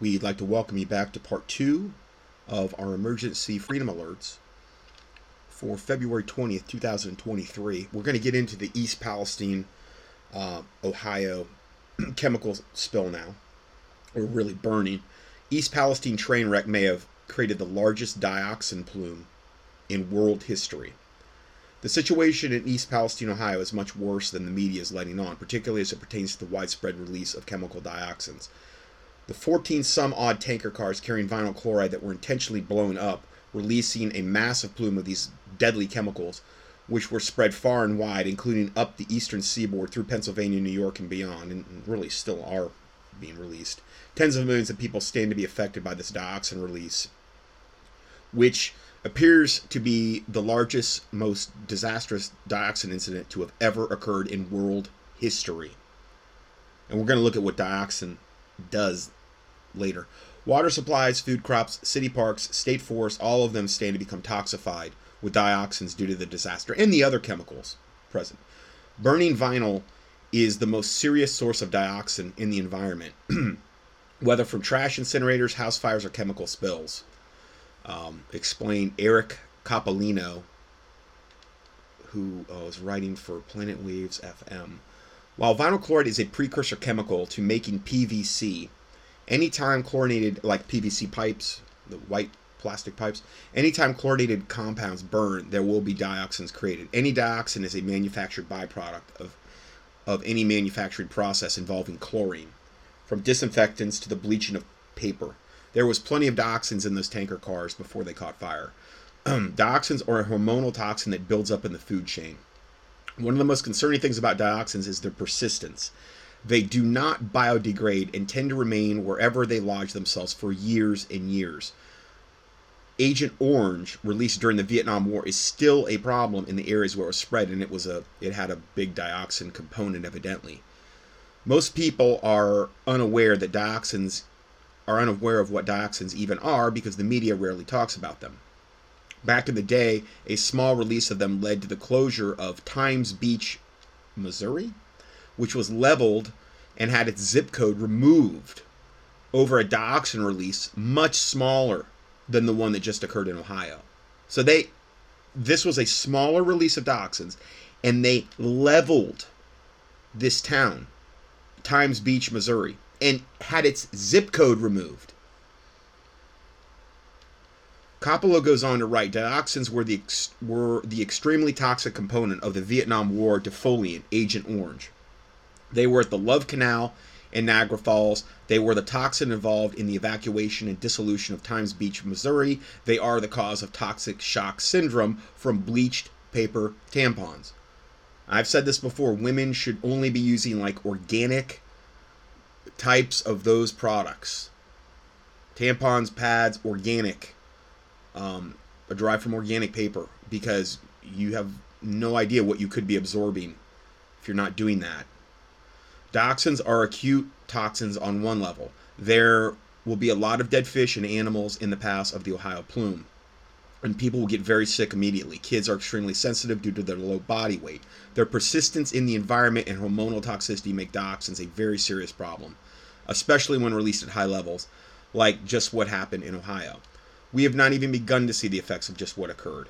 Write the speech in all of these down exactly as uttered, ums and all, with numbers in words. We'd like to welcome you back to part two of our emergency freedom alerts for February twentieth, two thousand twenty-three. We're going to get into the East Palestine, uh, Ohio chemical spill now. We're really burning. East Palestine train wreck may have created the largest dioxin plume in world history. The situation in East Palestine, Ohio is much worse than the media is letting on, particularly as it pertains to the widespread release of chemical dioxins. The fourteen some odd tanker cars carrying vinyl chloride that were intentionally blown up, releasing a massive plume of these deadly chemicals, which were spread far and wide, including up the eastern seaboard through Pennsylvania, New York, and beyond, and really still are being released. Tens of millions of people stand to be affected by this dioxin release, which appears to be the largest, most disastrous dioxin incident to have ever occurred in world history. And we're going to look at what dioxin does later. Water supplies, food crops, city parks, state forests, all of them stand to become toxified with dioxins due to the disaster and the other chemicals present. Burning vinyl is the most serious source of dioxin in the environment, whether from trash incinerators, house fires, or chemical spills. Um, explained Eric Coppolino, who uh, was writing for Planet Weaves F M. While vinyl chloride is a precursor chemical to making P V C, anytime chlorinated, like P V C pipes, the white plastic pipes, anytime chlorinated compounds burn, there will be dioxins created. Any dioxin is a manufactured byproduct of, of any manufacturing process involving chlorine, from disinfectants to the bleaching of paper. There was plenty of dioxins in those tanker cars before they caught fire. Dioxins are a hormonal toxin that builds up in the food chain. One of the most concerning things about dioxins is their persistence. They do not biodegrade and tend to remain wherever they lodge themselves for years and years. Agent Orange, released during the Vietnam War, is still a problem in the areas where it was spread, and it was a it had a big dioxin component, evidently. Most people are unaware that dioxins are unaware of what dioxins even are because the media rarely talks about them. Back in the day, a small release of them led to the closure of Times Beach, Missouri, which was leveled and had its zip code removed over a dioxin release much smaller than the one that just occurred in Ohio. So they, this was a smaller release of dioxins, and they leveled this town, Times Beach, Missouri, and had its zip code removed. Coppola goes on to write, dioxins were the, ex were the extremely toxic component of the Vietnam War defoliant, Agent Orange. They were at the Love Canal and Niagara Falls. They were the toxin involved in the evacuation and dissolution of Times Beach, Missouri. They are the cause of toxic shock syndrome from bleached paper tampons. I've said this before, women should only be using like organic types of those products. Tampons, pads, organic. Um, derived from organic paper, because you have no idea what you could be absorbing if you're not doing that. Dioxins are acute toxins on one level. There will be a lot of dead fish and animals in the paths of the Ohio plume, and people will get very sick immediately. Kids are extremely sensitive due to their low body weight. Their persistence in the environment and hormonal toxicity make dioxins a very serious problem, especially when released at high levels, like just what happened in Ohio. We have not even begun to see the effects of just what occurred,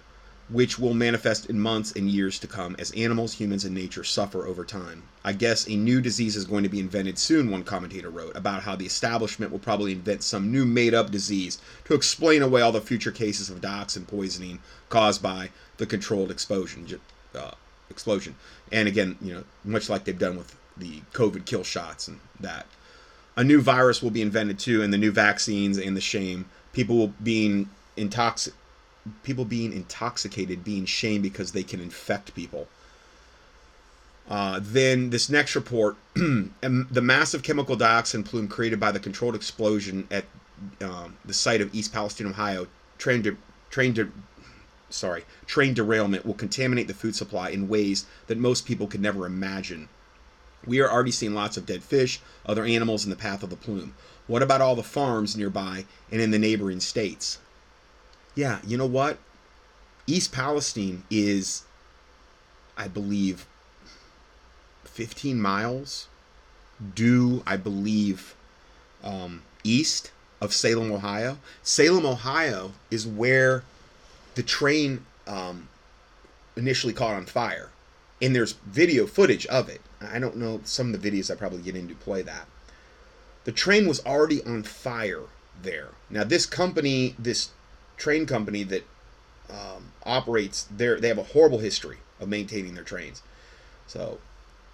which will manifest in months and years to come as animals, humans, and nature suffer over time. I guess a new disease is going to be invented soon, one commentator wrote, about how the establishment will probably invent some new made-up disease to explain away all the future cases of dioxin poisoning caused by the controlled explosion. Uh, explosion. And again, you know, much like they've done with the COVID kill shots and that. A new virus will be invented too, and the new vaccines and the shame. People being intoxic, people being intoxicated, being shamed because they can infect people. Uh, then this next report, the massive chemical dioxin plume created by the controlled explosion at um, the site of East Palestine, Ohio, train de train de sorry train derailment will contaminate the food supply in ways that most people could never imagine. We are already seeing lots of dead fish, other animals in the path of the plume. What about all the farms nearby and in the neighboring states? Yeah, you know what? East Palestine is, I believe, fifteen miles due, I believe, um, east of Salem, Ohio. Salem, Ohio is where the train um, initially caught on fire. And there's video footage of it. I don't know, some of the videos I probably get into play that. The train was already on fire there. Now this company, this train company that um, operates there, they have a horrible history of maintaining their trains. So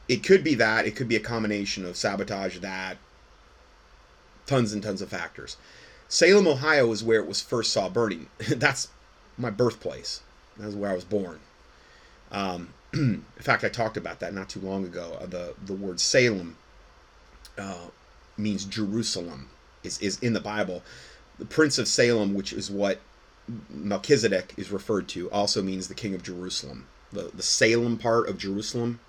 it could be that, it could be a combination of sabotage, that, tons and tons of factors. Salem, Ohio is where it was first saw burning. That's my birthplace. That's where I was born. Um, in fact, I talked about that not too long ago. The, the word Salem uh, means Jerusalem, is, is in the Bible. The Prince of Salem, which is what Melchizedek is referred to, also means the King of Jerusalem. The, the Salem part of Jerusalem,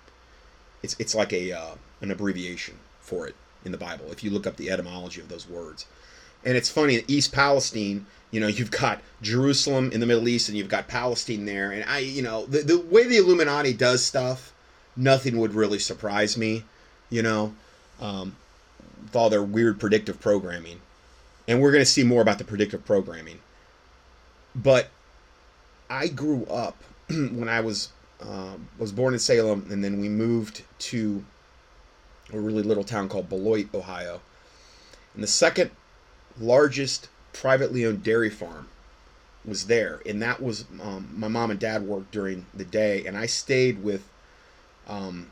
it's, it's like a uh, an abbreviation for it in the Bible, if you look up the etymology of those words. And it's funny, East Palestine, you know, you've got Jerusalem in the Middle East and you've got Palestine there. And I, you know, the, the way the Illuminati does stuff, nothing would really surprise me, you know, um, with all their weird predictive programming. And we're going to see more about the predictive programming. But I grew up when I was, uh, was born in Salem, and then we moved to a really little town called Beloit, Ohio. And the second largest privately owned dairy farm was there, and that was um, my mom and dad worked during the day, and I stayed with um,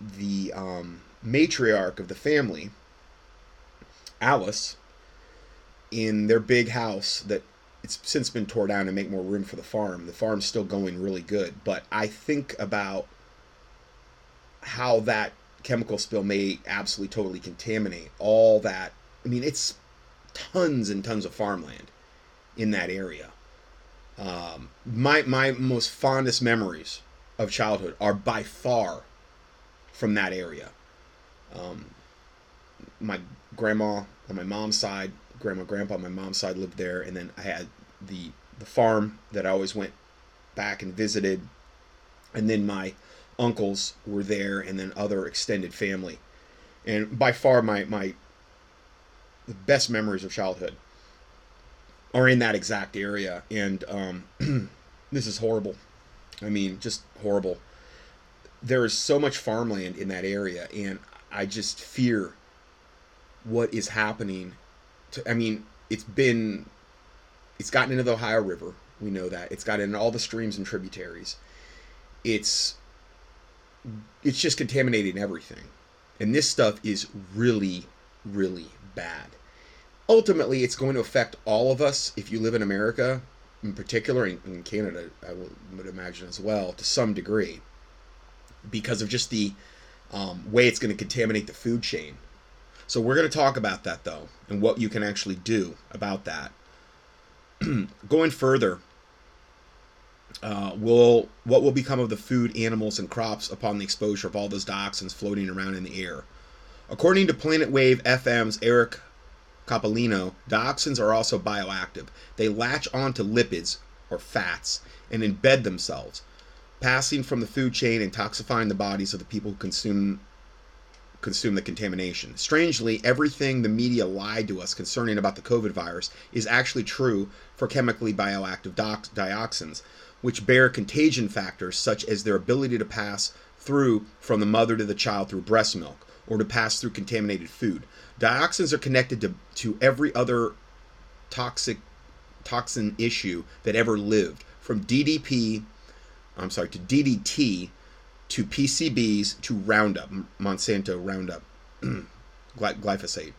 the um, matriarch of the family, Alice, in their big house that it's since been torn down to make more room for the farm. The farm's still going really good, but I think about how that chemical spill may absolutely totally contaminate all that. I mean, it's tons and tons of farmland in that area. Um, my my most fondest memories of childhood are by far from that area. Um, my grandma on my mom's side, grandma, grandpa on my mom's side lived there, and then I had the the farm that I always went back and visited, and then my uncles were there, and then other extended family. And by far my my the best memories of childhood are in that exact area. And um, this is horrible. I mean, just horrible. There is so much farmland in that area, and I just fear what is happening to, I mean, it's been, it's gotten into the Ohio River. We know that. It's gotten into all the streams and tributaries. It's, it's just contaminating everything. And this stuff is really, really bad. Ultimately, it's going to affect all of us if you live in America, in particular, and in Canada, I would imagine as well, to some degree, because of just the um, way it's going to contaminate the food chain. So we're going to talk about that, though, and what you can actually do about that. Going further, uh, will what will become of the food, animals, and crops upon the exposure of all those dioxins floating around in the air? According to Planet Wave F M's Eric Coppolino, dioxins are also bioactive. They latch onto lipids, or fats, and embed themselves, passing from the food chain and toxifying the bodies of the people who consume, consume the contamination. Strangely, everything the media lied to us concerning about the COVID virus is actually true for chemically bioactive dioxins, which bear contagion factors such as their ability to pass through from the mother to the child through breast milk, or to pass through contaminated food. Dioxins are connected to, to every other toxic toxin issue that ever lived, from D D P, I'm sorry, to D D T, to P C Bs, to Roundup, Monsanto Roundup, glyphosate.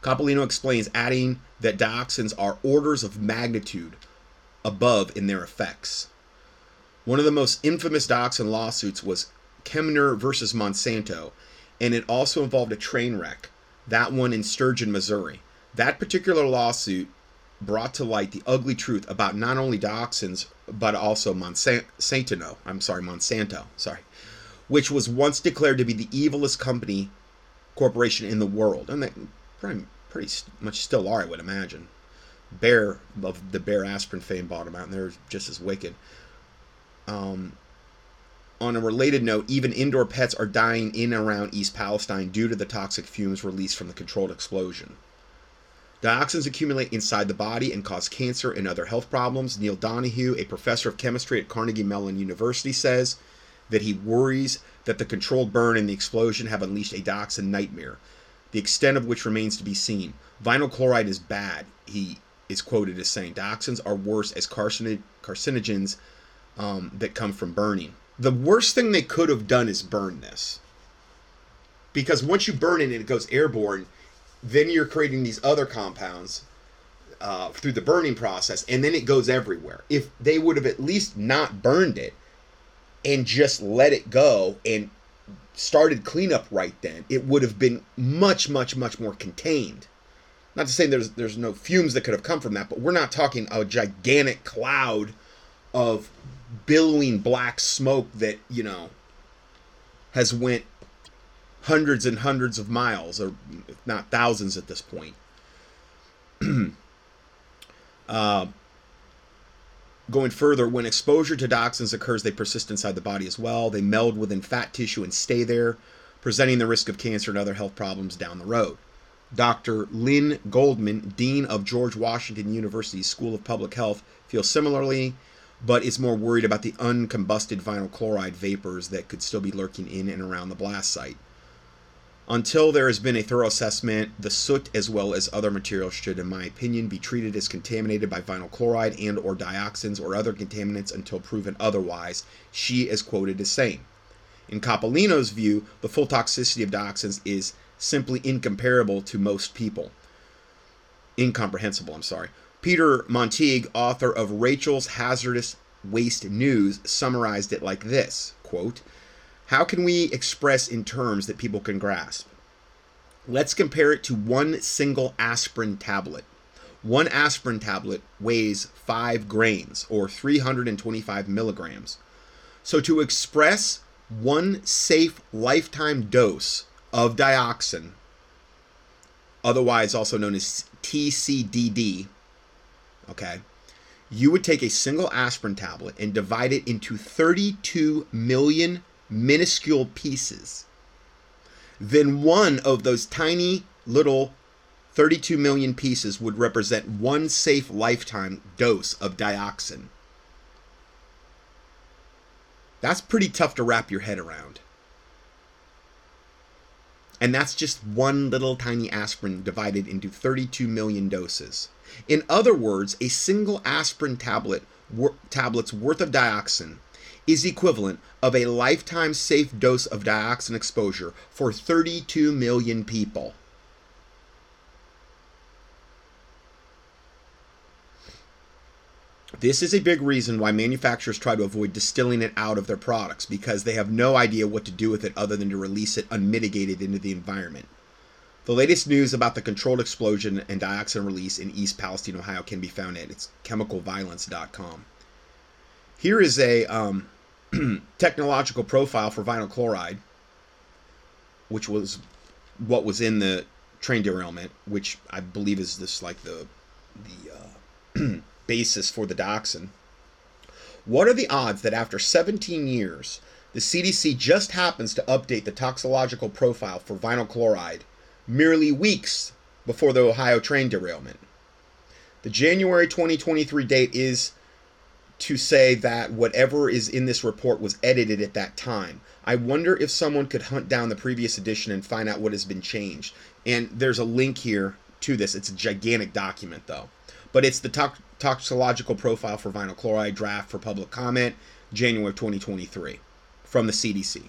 Coppolino explains, adding that dioxins are orders of magnitude above in their effects. One of the most infamous dioxin lawsuits was Kemner versus Monsanto, and it also involved a train wreck, that one in Sturgeon, Missouri. That particular lawsuit brought to light the ugly truth about not only dioxins, but also Monsanto, I'm sorry, Monsanto, sorry, which was once declared to be the evilest company, corporation in the world. And they pretty, pretty much still are, I would imagine. Bayer, of the Bayer aspirin fame, bought them out, and they're just as wicked. Um... On a related note, even indoor pets are dying in and around East Palestine due to the toxic fumes released from the controlled explosion. Dioxins accumulate inside the body and cause cancer and other health problems. Neil Donahue, a professor of chemistry at Carnegie Mellon University, says that he worries that the controlled burn and the explosion have unleashed a dioxin nightmare, the extent of which remains to be seen. Vinyl chloride is bad, he is quoted as saying. Dioxins are worse as carcinogens um, that come from burning. The worst thing they could have done is burn this. Because once you burn it and it goes airborne, then you're creating these other compounds uh, through the burning process, and then it goes everywhere. If they would have at least not burned it and just let it go and started cleanup right then, it would have been much, much, much more contained. Not to say there's there's no fumes that could have come from that, but we're not talking a gigantic cloud of billowing black smoke that, you know, has went hundreds and hundreds of miles, or if not thousands at this point. uh, going further, when exposure to dioxins occurs, they persist inside the body as well. They meld within fat tissue and stay there, presenting the risk of cancer and other health problems down the road. Doctor Lynn Goldman, Dean of George Washington University's School of Public Health, feels similarly, but is more worried about the uncombusted vinyl chloride vapors that could still be lurking in and around the blast site. Until there has been a thorough assessment, the soot as well as other materials should, in my opinion, be treated as contaminated by vinyl chloride and or dioxins or other contaminants until proven otherwise, she is quoted as saying. In Coppolino's view, the full toxicity of dioxins is simply incomparable to most people. Incomprehensible, I'm sorry. Peter Montague, author of Rachel's Hazardous Waste News, summarized it like this, quote, "How can we express in terms that people can grasp? Let's compare it to one single aspirin tablet. One aspirin tablet weighs five grains or three hundred twenty-five milligrams. So to express one safe lifetime dose of dioxin, otherwise also known as T C D D, okay, you would take a single aspirin tablet and divide it into thirty-two million minuscule pieces. Then one of those tiny little thirty-two million pieces would represent one safe lifetime dose of dioxin." That's pretty tough to wrap your head around. And that's just one little tiny aspirin divided into thirty-two million doses. In other words, a single aspirin tablet wor- tablet's worth of dioxin is equivalent of a lifetime safe dose of dioxin exposure for thirty-two million people. This is a big reason why manufacturers try to avoid distilling it out of their products, because they have no idea what to do with it other than to release it unmitigated into the environment. The latest news about the controlled explosion and dioxin release in East Palestine, Ohio, can be found at its chemical violence dot com. Here is a um, technological profile for vinyl chloride, which was what was in the train derailment, which I believe is this like the the uh, basis for the dioxin. What are the odds that after seventeen years, the C D C just happens to update the toxicological profile for vinyl chloride merely weeks before the Ohio train derailment? The January twenty twenty-three date is to say that whatever is in this report was edited at that time. I wonder if someone could hunt down the previous edition and find out what has been changed. And there's a link here to this. It's a gigantic document, though. But it's the to- toxicological profile for vinyl chloride, draft for public comment, January twenty twenty-three, from the C D C.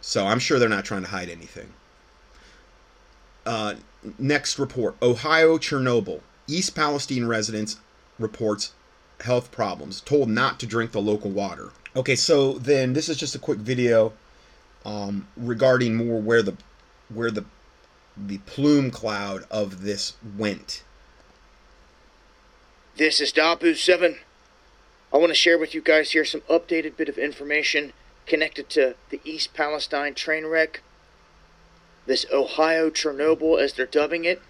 So I'm sure they're not trying to hide anything. Uh, next report, Ohio Chernobyl. East Palestine residents reports health problems, told not to drink the local water. Okay, so then this is just a quick video um, regarding more where the where the the plume cloud of this went. This is Dabu seven. I want to share with you guys here some updated bit of information connected to the East Palestine train wreck, this Ohio Chernobyl as they're dubbing it.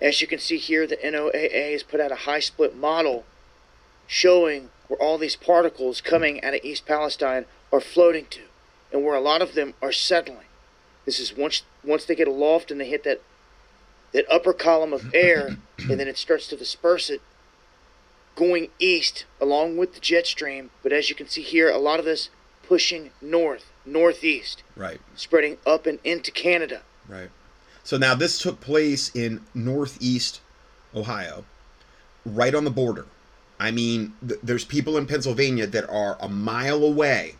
As you can see here, the N O A A has put out a high-split model showing where all these particles coming out of East Palestine are floating to, and where a lot of them are settling. This is once once they get aloft and they hit that that upper column of air, and then it starts to disperse it going east along with the jet stream. But as you can see here, a lot of this pushing north, northeast, right, spreading up and into Canada. Right. So now this took place in northeast Ohio, right on the border. I mean, th- there's people in Pennsylvania that are a mile away,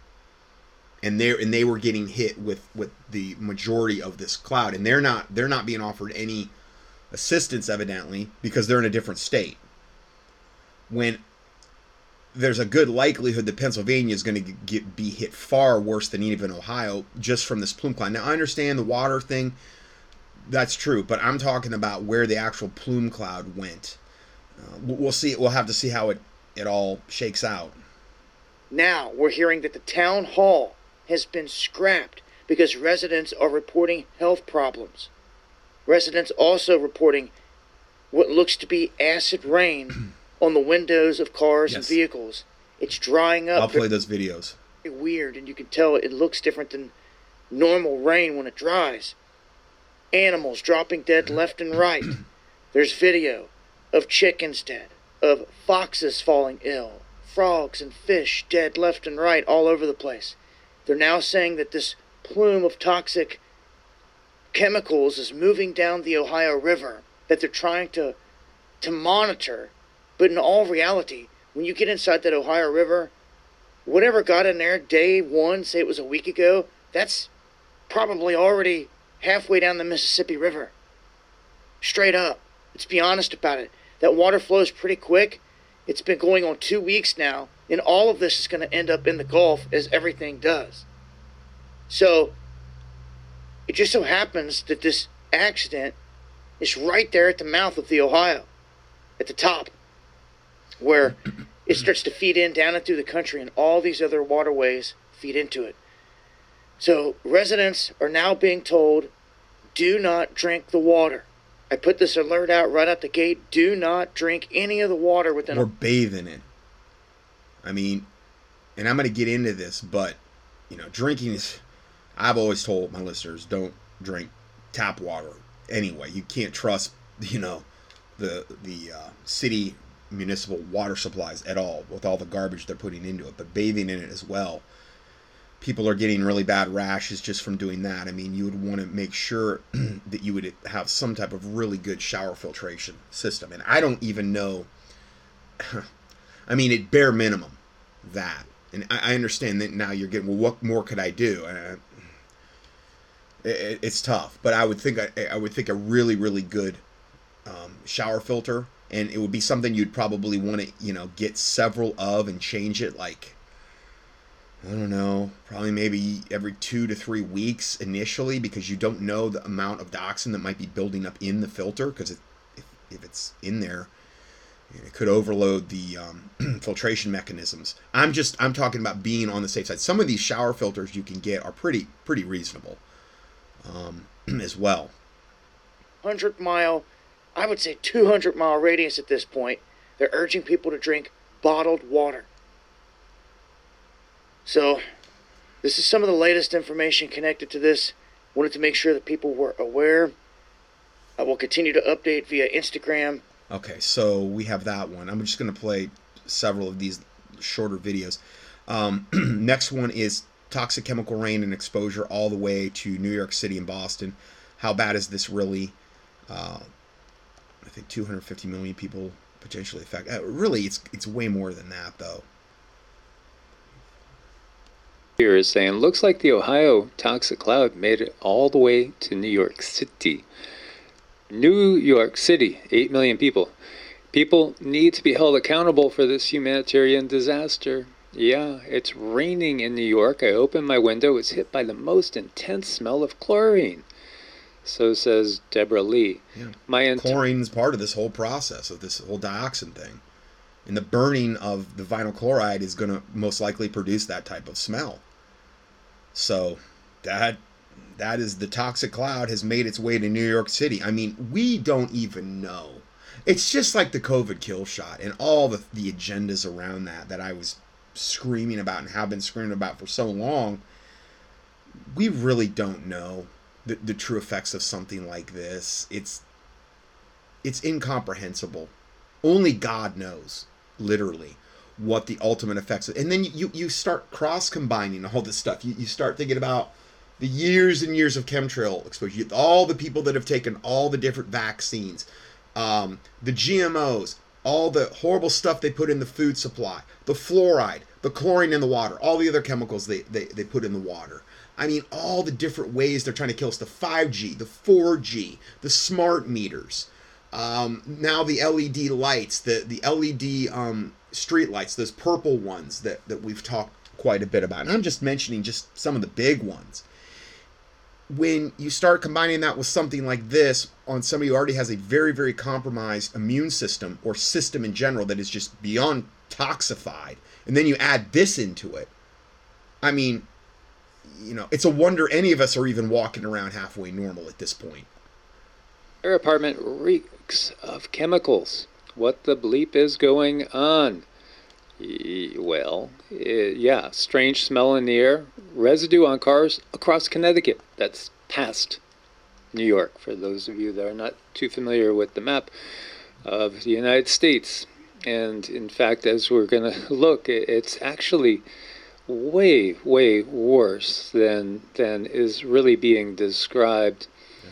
and they and they were getting hit with, with the majority of this cloud, and they're not they're not being offered any assistance evidently because they're in a different state. When there's a good likelihood that Pennsylvania is going to get be hit far worse than even Ohio just from this plume cloud. Now I understand the water thing, that's true, but I'm talking about where the actual plume cloud went. Uh, we'll see. We'll have to see how it, it all shakes out. Now we're hearing that the town hall has been scrapped because residents are reporting health problems. Residents also reporting what looks to be acid rain on the windows of cars, yes, and vehicles. It's drying up. I'll play those videos. It's weird, and you can tell it looks different than normal rain when it dries. Animals dropping dead left and right. There's video of chickens dead, of foxes falling ill, frogs and fish dead left and right all over the place. They're now saying that this plume of toxic chemicals is moving down the Ohio River, that they're trying to to monitor. But in all reality, when you get inside that Ohio River, whatever got in there day one, say it was a week ago, that's probably already halfway down the Mississippi River. Straight up. Let's be honest about it. That water flows pretty quick. It's been going on two weeks now, and all of this is going to end up in the Gulf, as everything does. So it just so happens that this accident is right there at the mouth of the Ohio, at the top, where it starts to feed in down and through the country, and all these other waterways feed into it. So residents are now being told, do not drink the water. I put this alert out right out the gate. Do not drink any of the water within. Or a- bathe in it. I mean, and I'm going to get into this, but, you know, drinking is, I've always told my listeners, don't drink tap water anyway. You can't trust, you know, the the uh, city municipal water supplies at all with all the garbage they're putting into it. But bathing in it as well. People are getting really bad rashes just from doing that. I mean, you would want to make sure that you would have some type of really good shower filtration system. And I don't even know, I mean, at bare minimum, that. And I understand that now you're getting, well, what more could I do? And it's tough, but I would think I, I would think a really, really good um, shower filter, and it would be something you'd probably want to, you know, get several of and change it, like, I don't know, probably maybe every two to three weeks initially, because you don't know the amount of dioxin that might be building up in the filter, because it, if, if it's in there, it could overload the um, filtration mechanisms. I'm just, I'm talking about being on the safe side. Some of these shower filters you can get are pretty, pretty reasonable um, as well. one hundred mile, I would say two hundred mile radius at this point. They're urging people to drink bottled water. So, this is some of the latest information connected to this. Wanted to make sure that people were aware. I will continue to update via Instagram. Okay, so we have that one. I'm just going to play several of these shorter videos. Um, next one is toxic chemical rain and exposure all the way to New York City and Boston. How bad is this really? Uh, I think two hundred fifty million people potentially affected. Uh, really, it's it's way more than that, though. Here is saying, looks like the Ohio toxic cloud made it all the way to New York City. New York City, eight million people. People need to be held accountable for this humanitarian disaster. Yeah, it's raining in New York. I opened my window. It's hit by the most intense smell of chlorine. So says Deborah Lee. Yeah. My ent- Chlorine is part of this whole process, of this whole dioxin thing. And the burning of the vinyl chloride is going to most likely produce that type of smell. So that that is the toxic cloud has made its way to New York City. I mean, we don't even know. It's just like the COVID kill shot and all the, the agendas around that that I was screaming about and have been screaming about for so long. We really don't know the, the true effects of something like this. It's it's incomprehensible. Only God knows, literally, what the ultimate effects of. And then you, you start cross-combining all this stuff. You, you start thinking about the years and years of chemtrail exposure, all the people that have taken all the different vaccines, um, the G M Os, all the horrible stuff they put in the food supply, the fluoride, the chlorine in the water, all the other chemicals they, they, they put in the water. I mean, all the different ways they're trying to kill us, the five G, the four G, the smart meters, um, now the L E D lights, the, the L E D um, street lights, those purple ones that, that we've talked quite a bit about. And I'm just mentioning just some of the big ones. When you start combining that with something like this on somebody who already has a very, very compromised immune system or system in general that is just beyond toxified, and then you add this into it, I mean, you know, it's a wonder any of us are even walking around halfway normal at this point. Our apartment reeks of chemicals. What the bleep is going on? Well, yeah, strange smell in the air, residue on cars across Connecticut. That's past New York, for those of you that are not too familiar with the map of the United States. And in fact, as we're going to look, it's actually way, way worse than than is really being described. Yeah.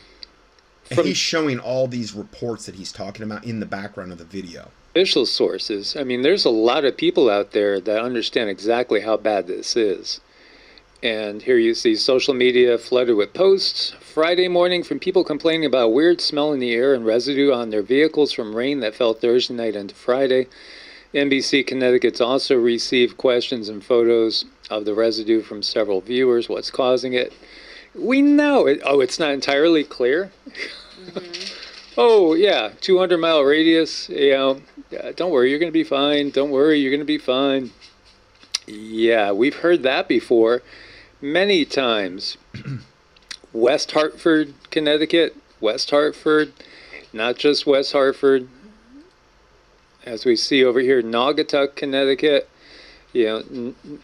From, and he's showing all these reports that he's talking about in the background of the video. Official sources. I mean, there's a lot of people out there that understand exactly how bad this is. And here you see social media flooded with posts Friday morning from people complaining about a weird smell in the air and residue on their vehicles from rain that fell Thursday night into Friday. N B C Connecticut's also received questions and photos of the residue from several viewers. What's causing it? We know it. Oh, it's not entirely clear. Mm-hmm. Oh, yeah, two hundred mile radius. You know, don't worry, you're going to be fine. Don't worry, you're going to be fine. Yeah, we've heard that before many times. West Hartford, Connecticut. West Hartford. Not just West Hartford. As we see over here, Naugatuck, Connecticut, you know,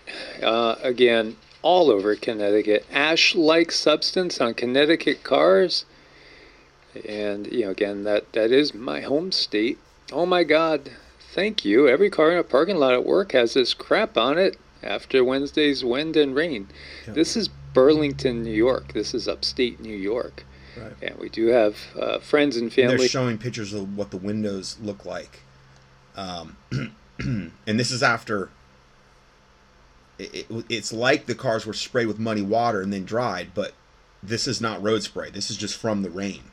uh, again, all over Connecticut. Ash-like substance on Connecticut cars. And, you know, again, that, that is my home state. Oh, my God. Thank you. Every car in a parking lot at work has this crap on it after Wednesday's wind and rain. Yeah. This is Burlington, New York. This is upstate New York. Right. And we do have uh, friends and family. And they're showing pictures of what the windows look like. Um, and this is after it, it, it's like the cars were sprayed with muddy water and then dried, but this is not road spray. This is just from the rain.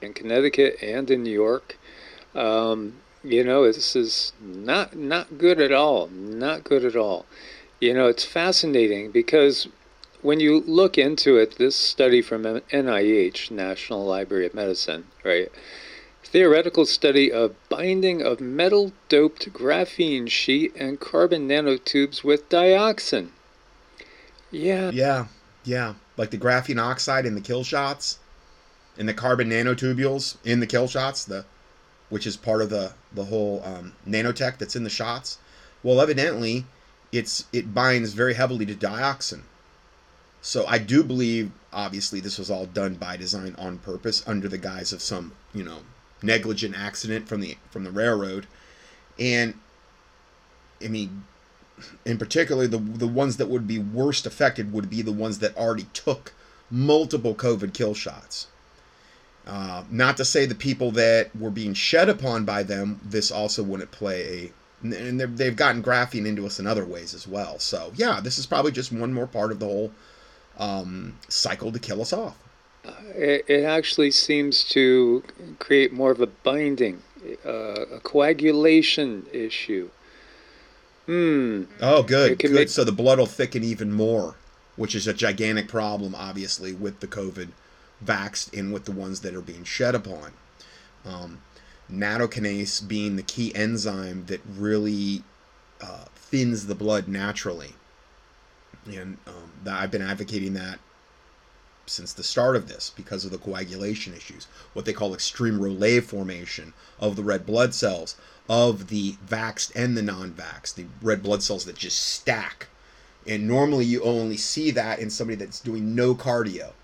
In Connecticut and in New York, um, you know, this is not, not good at all. Not good at all. You know, it's fascinating because when you look into it, this study from N I H, National Library of Medicine, right? Theoretical study of binding of metal-doped graphene sheet and carbon nanotubes with dioxin. Yeah. Yeah, yeah. Like the graphene oxide in the kill shots and the carbon nanotubules in the kill shots, the which is part of the, the whole um, nanotech that's in the shots. Well, evidently, it's it binds very heavily to dioxin. So I do believe, obviously, this was all done by design on purpose under the guise of some, you know, negligent accident from the from the railroad. And I mean, in particular, the the ones that would be worst affected would be the ones that already took multiple COVID kill shots. Uh, not to say the people that were being shed upon by them, this also wouldn't play a, and they've gotten graphene into us in other ways as well. So yeah, this is probably just one more part of the whole um, cycle to kill us off. It actually seems to create more of a binding, uh, a coagulation issue. Hmm. Oh, good, good. Make... So the blood will thicken even more, which is a gigantic problem, obviously, with the COVID vaxxed and with the ones that are being shed upon. Um, natokinase being the key enzyme that really uh, thins the blood naturally. And um, I've been advocating that since the start of this because of the coagulation issues, what they call extreme Rayleigh formation of the red blood cells, of the vaxxed and the non-vaxxed, the red blood cells that just stack. And normally you only see that in somebody that's doing no cardio.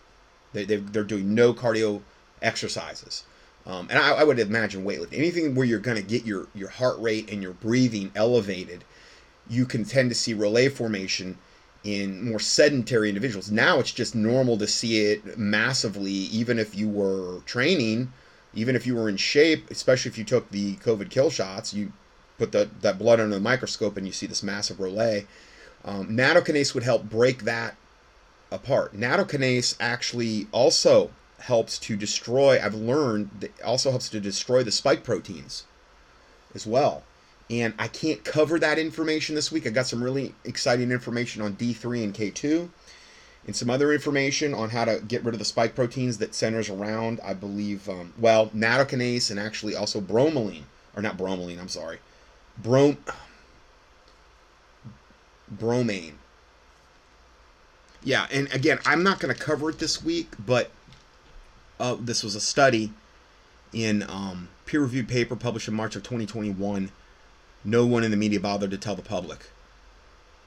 They, they're doing no cardio exercises. Um, and I, I would imagine weightlifting, anything where you're going to get your, your heart rate and your breathing elevated, you can tend to see relay formation in more sedentary individuals. Now it's just normal to see it massively, even if you were training, even if you were in shape, especially if you took the COVID kill shots, you put the, that blood under the microscope and you see this massive relay. Um, natokinase would help break that apart. Natokinase actually also helps to destroy, I've learned, that also helps to destroy the spike proteins as well. And I can't cover that information this week. I got some really exciting information on D three and K two and some other information on how to get rid of the spike proteins that centers around, I believe, um, well, natokinase and actually also bromelain, or not bromelain, I'm sorry, brom, bromine. Yeah, and again, I'm not going to cover it this week, but Uh, this was a study in um, peer-reviewed paper published in March of twenty twenty-one. No one in the media bothered to tell the public.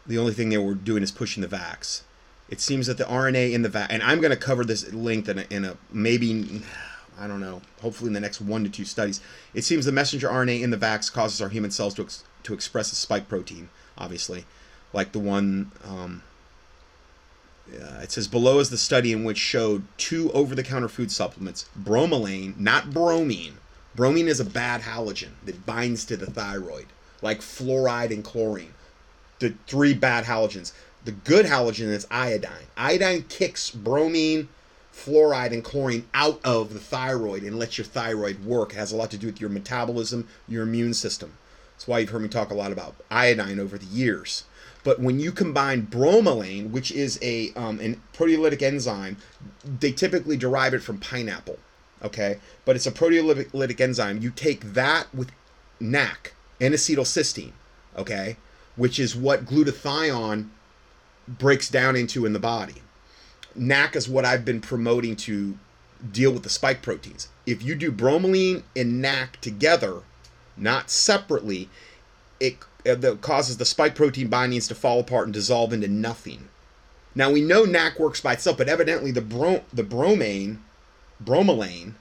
The only thing they were doing is pushing the vax. It seems that the R N A in the vax, and I'm going to cover this at length in a, in a maybe, I don't know, hopefully in the next one to two studies. It seems the messenger R N A in the vax causes our human cells to ex to express a spike protein, obviously, like the one. Um, Uh, it says, below is the study in which showed two over-the-counter food supplements, bromelain, not bromine. Bromine is a bad halogen that binds to the thyroid, like fluoride and chlorine, the three bad halogens. The good halogen is iodine. Iodine kicks bromine, fluoride, and chlorine out of the thyroid and lets your thyroid work. It has a lot to do with your metabolism, your immune system. That's why you've heard me talk a lot about iodine over the years. But when you combine bromelain, which is a um, an proteolytic enzyme, they typically derive it from pineapple, okay? But it's a proteolytic enzyme. You take that with N A C, N-acetylcysteine, okay, which is what glutathione breaks down into in the body. N A C is what I've been promoting to deal with the spike proteins. If you do bromelain and N A C together, not separately, it that causes the spike protein bindings to fall apart and dissolve into nothing. Now, we know N A C works by itself, but evidently the brom the bromine, bromelain,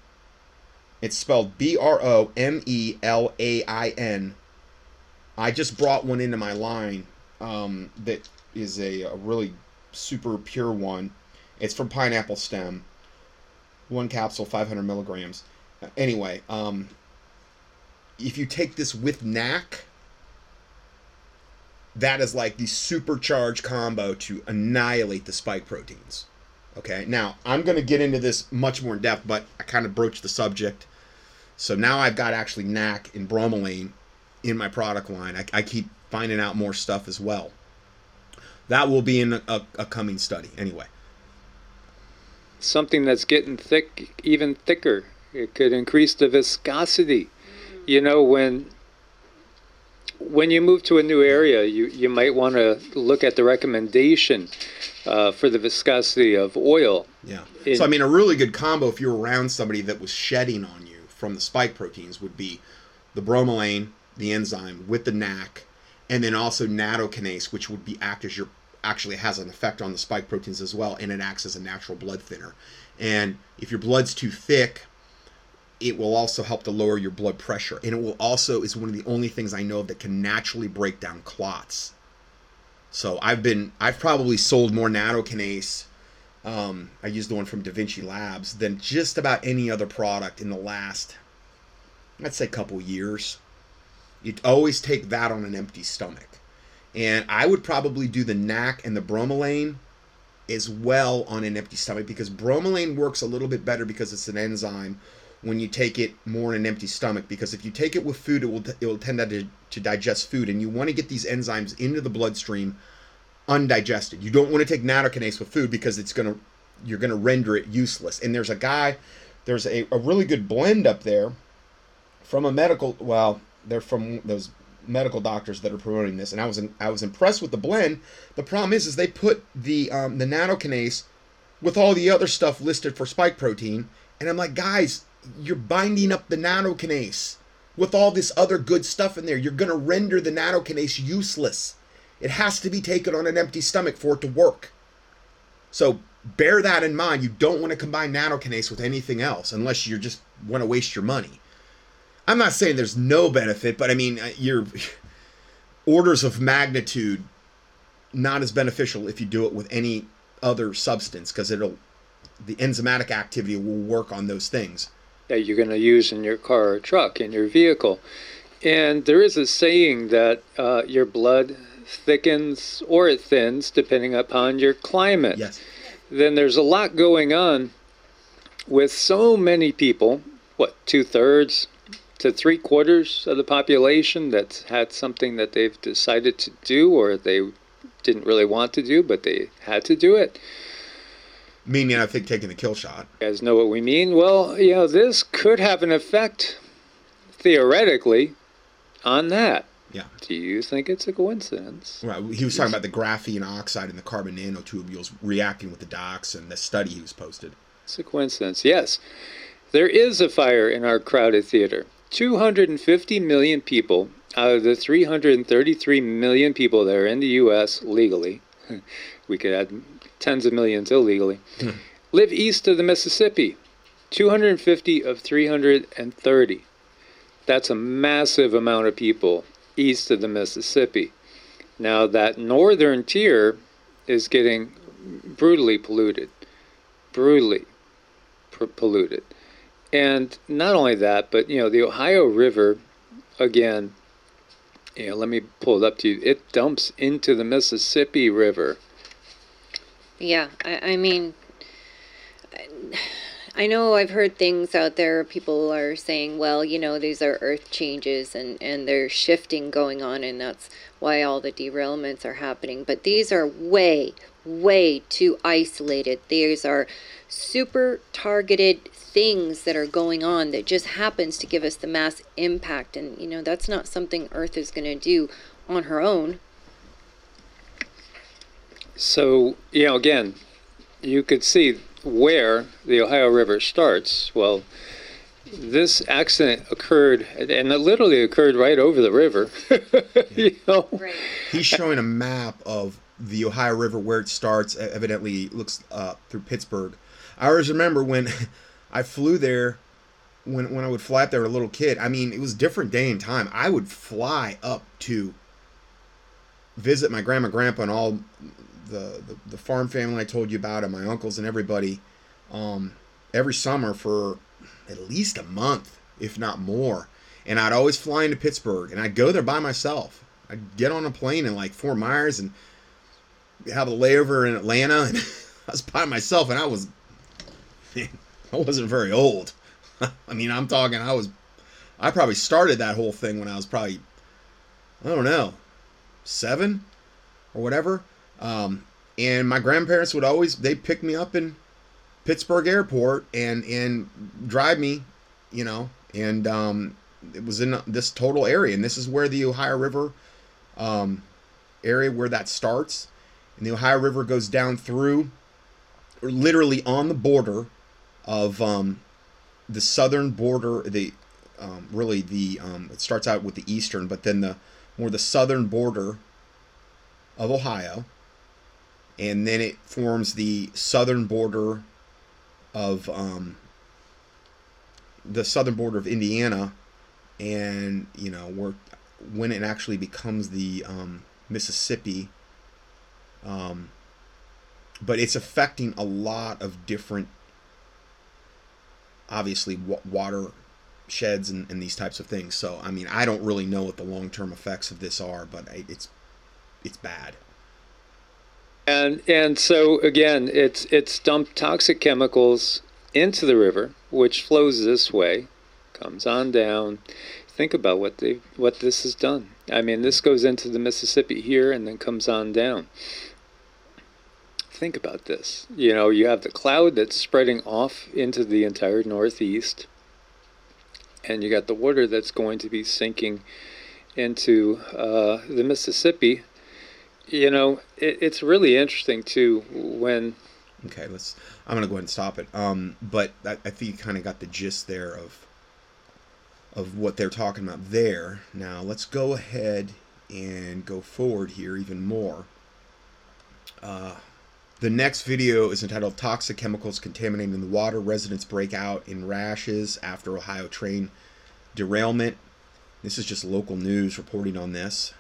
it's spelled B R O M E L A I N. I just brought one into my line um, that is a, a really super pure one. It's from pineapple stem. One capsule, five hundred milligrams. Anyway, um, if you take this with N A C, that is like the supercharged combo to annihilate the spike proteins. Okay, now I'm going to get into this much more in depth, but I kind of broached the subject. So now I've got actually N A C and bromelain in my product line. I, I keep finding out more stuff as well. That will be in a, a, a coming study anyway. Something that's getting thick, even thicker. It could increase the viscosity. You know, when... When you move to a new area, you, you might want to look at the recommendation uh, for the viscosity of oil. Yeah. In, so, I mean, a really good combo if you're around somebody that was shedding on you from the spike proteins would be the bromelain, the enzyme, with the N A C, and then also natokinase, which would be act as your, actually has an effect on the spike proteins as well, and it acts as a natural blood thinner. And if your blood's too thick, it will also help to lower your blood pressure. And it will also, is one of the only things I know of that can naturally break down clots. So I've been, I've probably sold more natokinase, um, I used the one from Da Vinci Labs, than just about any other product in the last, I'd say, couple years. You'd always take that on an empty stomach. And I would probably do the N A C and the bromelain as well on an empty stomach, because bromelain works a little bit better because it's an enzyme when you take it more in an empty stomach, because if you take it with food, it will, it will tend to, to digest food, and you want to get these enzymes into the bloodstream undigested. You don't want to take natokinase with food because it's gonna, you're gonna render it useless. And there's a guy, there's a, a really good blend up there from a medical, well, they're from those medical doctors that are promoting this, and I was in, I was impressed with the blend. The problem is, is they put the um, the natokinase with all the other stuff listed for spike protein, and I'm like, guys, you're binding up the natokinase with all this other good stuff in there. You're going to render the natokinase useless. It has to be taken on an empty stomach for it to work. So bear that in mind. You don't want to combine nanokinase with anything else unless you just want to waste your money. I'm not saying there's no benefit, but I mean, you're orders of magnitude not as beneficial if you do it with any other substance, because it'll the enzymatic activity will work on those things that you're going to use in your car or truck, in your vehicle. And there is a saying that uh, your blood thickens or it thins depending upon your climate. Yes. Then there's a lot going on with so many people, what, two-thirds to three-quarters of the population that's had something that they've decided to do or they didn't really want to do, but they had to do it. Meaning, I think, taking the kill shot. You guys know what we mean? Well, you know, this could have an effect, theoretically, on that. Yeah. Do you think it's a coincidence? Right. He was talking about the graphene oxide and the carbon nanotubules reacting with the dox and the study he was posted. It's a coincidence, yes. There is a fire in our crowded theater. two hundred fifty million people out of the three hundred thirty-three million people that are in the U S legally, we could add tens of millions illegally, hmm. live east of the Mississippi. two hundred fifty of three hundred thirty. That's a massive amount of people east of the Mississippi. Now, that northern tier is getting brutally polluted. Brutally pr- polluted. And not only that, but, you know, the Ohio River, again, you know, let me pull it up to you. It dumps into the Mississippi River. Yeah, I, I mean, I know I've heard things out there. People are saying, well, you know, these are earth changes and, and there's shifting going on, and that's why all the derailments are happening. But these are way, way too isolated. These are super targeted things that are going on that just happens to give us the mass impact. And, you know, that's not something Earth is going to do on her own. So, you know, again, you could see where the Ohio River starts. Well, this accident occurred, and it literally occurred right over the river. Yeah. You know? Right. He's showing a map of the Ohio River, where it starts, evidently looks uh, through Pittsburgh. I always remember when I flew there, when, when I would fly up there as a little kid. I mean, it was a different day and time. I would fly up to visit my grandma, grandpa, and all... The, the, the farm family I told you about and my uncles and everybody um, every summer for at least a month, if not more. And I'd always fly into Pittsburgh, and I'd go there by myself. I'd get on a plane in like Fort Myers and have a layover in Atlanta. And I was by myself, and I was I wasn't very old. I mean, I'm talking I was I probably started that whole thing when I was probably, I don't know, seven or whatever. Um, and my grandparents would always, they pick me up in Pittsburgh airport and, and drive me, you know, and, um, it was in this total area. And this is where the Ohio River, um, area where that starts. And the Ohio River goes down through, or literally on the border of, um, the southern border, the, um, really the, um, it starts out with the eastern, but then the more the southern border of Ohio. And then it forms the southern border of um, the southern border of Indiana, and you know where when it actually becomes the um, Mississippi. Um, but it's affecting a lot of different, obviously, w- water sheds and, and these types of things. So I mean, I don't really know what the long-term effects of this are, but it's it's bad. And and so, again, it's it's dumped toxic chemicals into the river, which flows this way, comes on down. Think about what they what this has done. I mean, this goes into the Mississippi here and then comes on down. Think about this. You know, you have the cloud that's spreading off into the entire Northeast, and you got the water that's going to be sinking into uh, the Mississippi. You know, it, it's really interesting, too, when... Okay, let's... I'm going to go ahead and stop it. Um, but I, I think you kind of got the gist there of of what they're talking about there. Now, let's go ahead and go forward here even more. Uh, The next video is entitled Toxic Chemicals Contaminating the Water. Residents break out in rashes after Ohio train derailment. This is just local news reporting on this.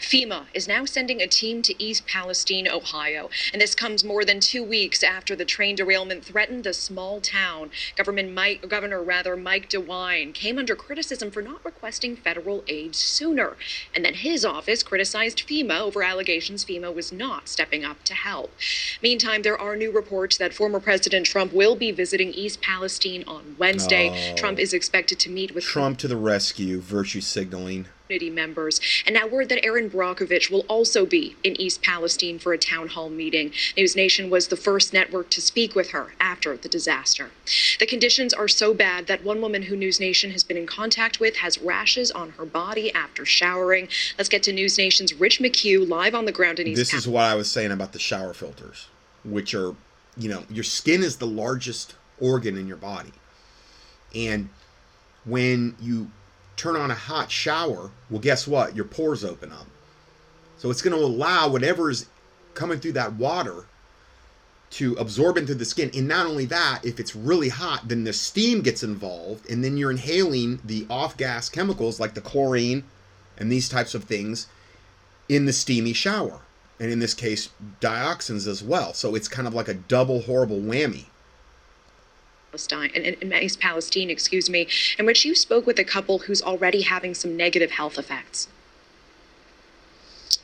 FEMA is now sending a team to East Palestine, Ohio, and this comes more than two weeks after the train derailment threatened the small town. Government Mike, Governor rather Mike DeWine came under criticism for not requesting federal aid sooner, and then his office criticized FEMA over allegations FEMA was not stepping up to help. Meantime, there are new reports that former President Trump will be visiting East Palestine on Wednesday. Oh. Trump is expected to meet with Trump to the rescue, virtue signaling. Community members. And now word that Aaron Brockovich will also be in East Palestine for a town hall meeting. News Nation was the first network to speak with her after the disaster. The conditions are so bad that one woman who News Nation has been in contact with has rashes on her body after showering. Let's get to News Nation's Rich McHugh live on the ground in East Palestine. This is what I was saying about the shower filters, which are, you know, your skin is the largest organ in your body. And when you turn on a hot shower, well, guess what? Your pores open up. So it's going to allow whatever is coming through that water to absorb into the skin. And not only that, if it's really hot, then the steam gets involved, and then you're inhaling the off-gas chemicals like the chlorine and these types of things in the steamy shower. And in this case, dioxins as well. So it's kind of like a double horrible whammy. Palestine, in, in East Palestine, excuse me, in which you spoke with a couple who's already having some negative health effects.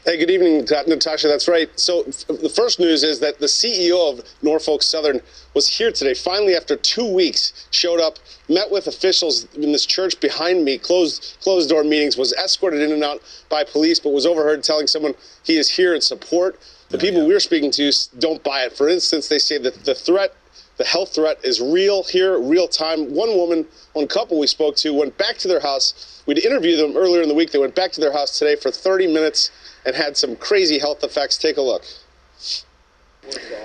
Hey, good evening, Natasha. That's right. So the first news is that the C E O of Norfolk Southern was here today. Finally, after two weeks, showed up, met with officials in this church behind me, closed, closed door meetings, was escorted in and out by police, but was overheard telling someone he is here in support. The people yeah. we were speaking to don't buy it. For instance, they say that the threat The health threat is real here, real time. One woman, one couple we spoke to, went back to their house. We'd interviewed them earlier in the week. They went back to their house today for thirty minutes and had some crazy health effects. Take a look.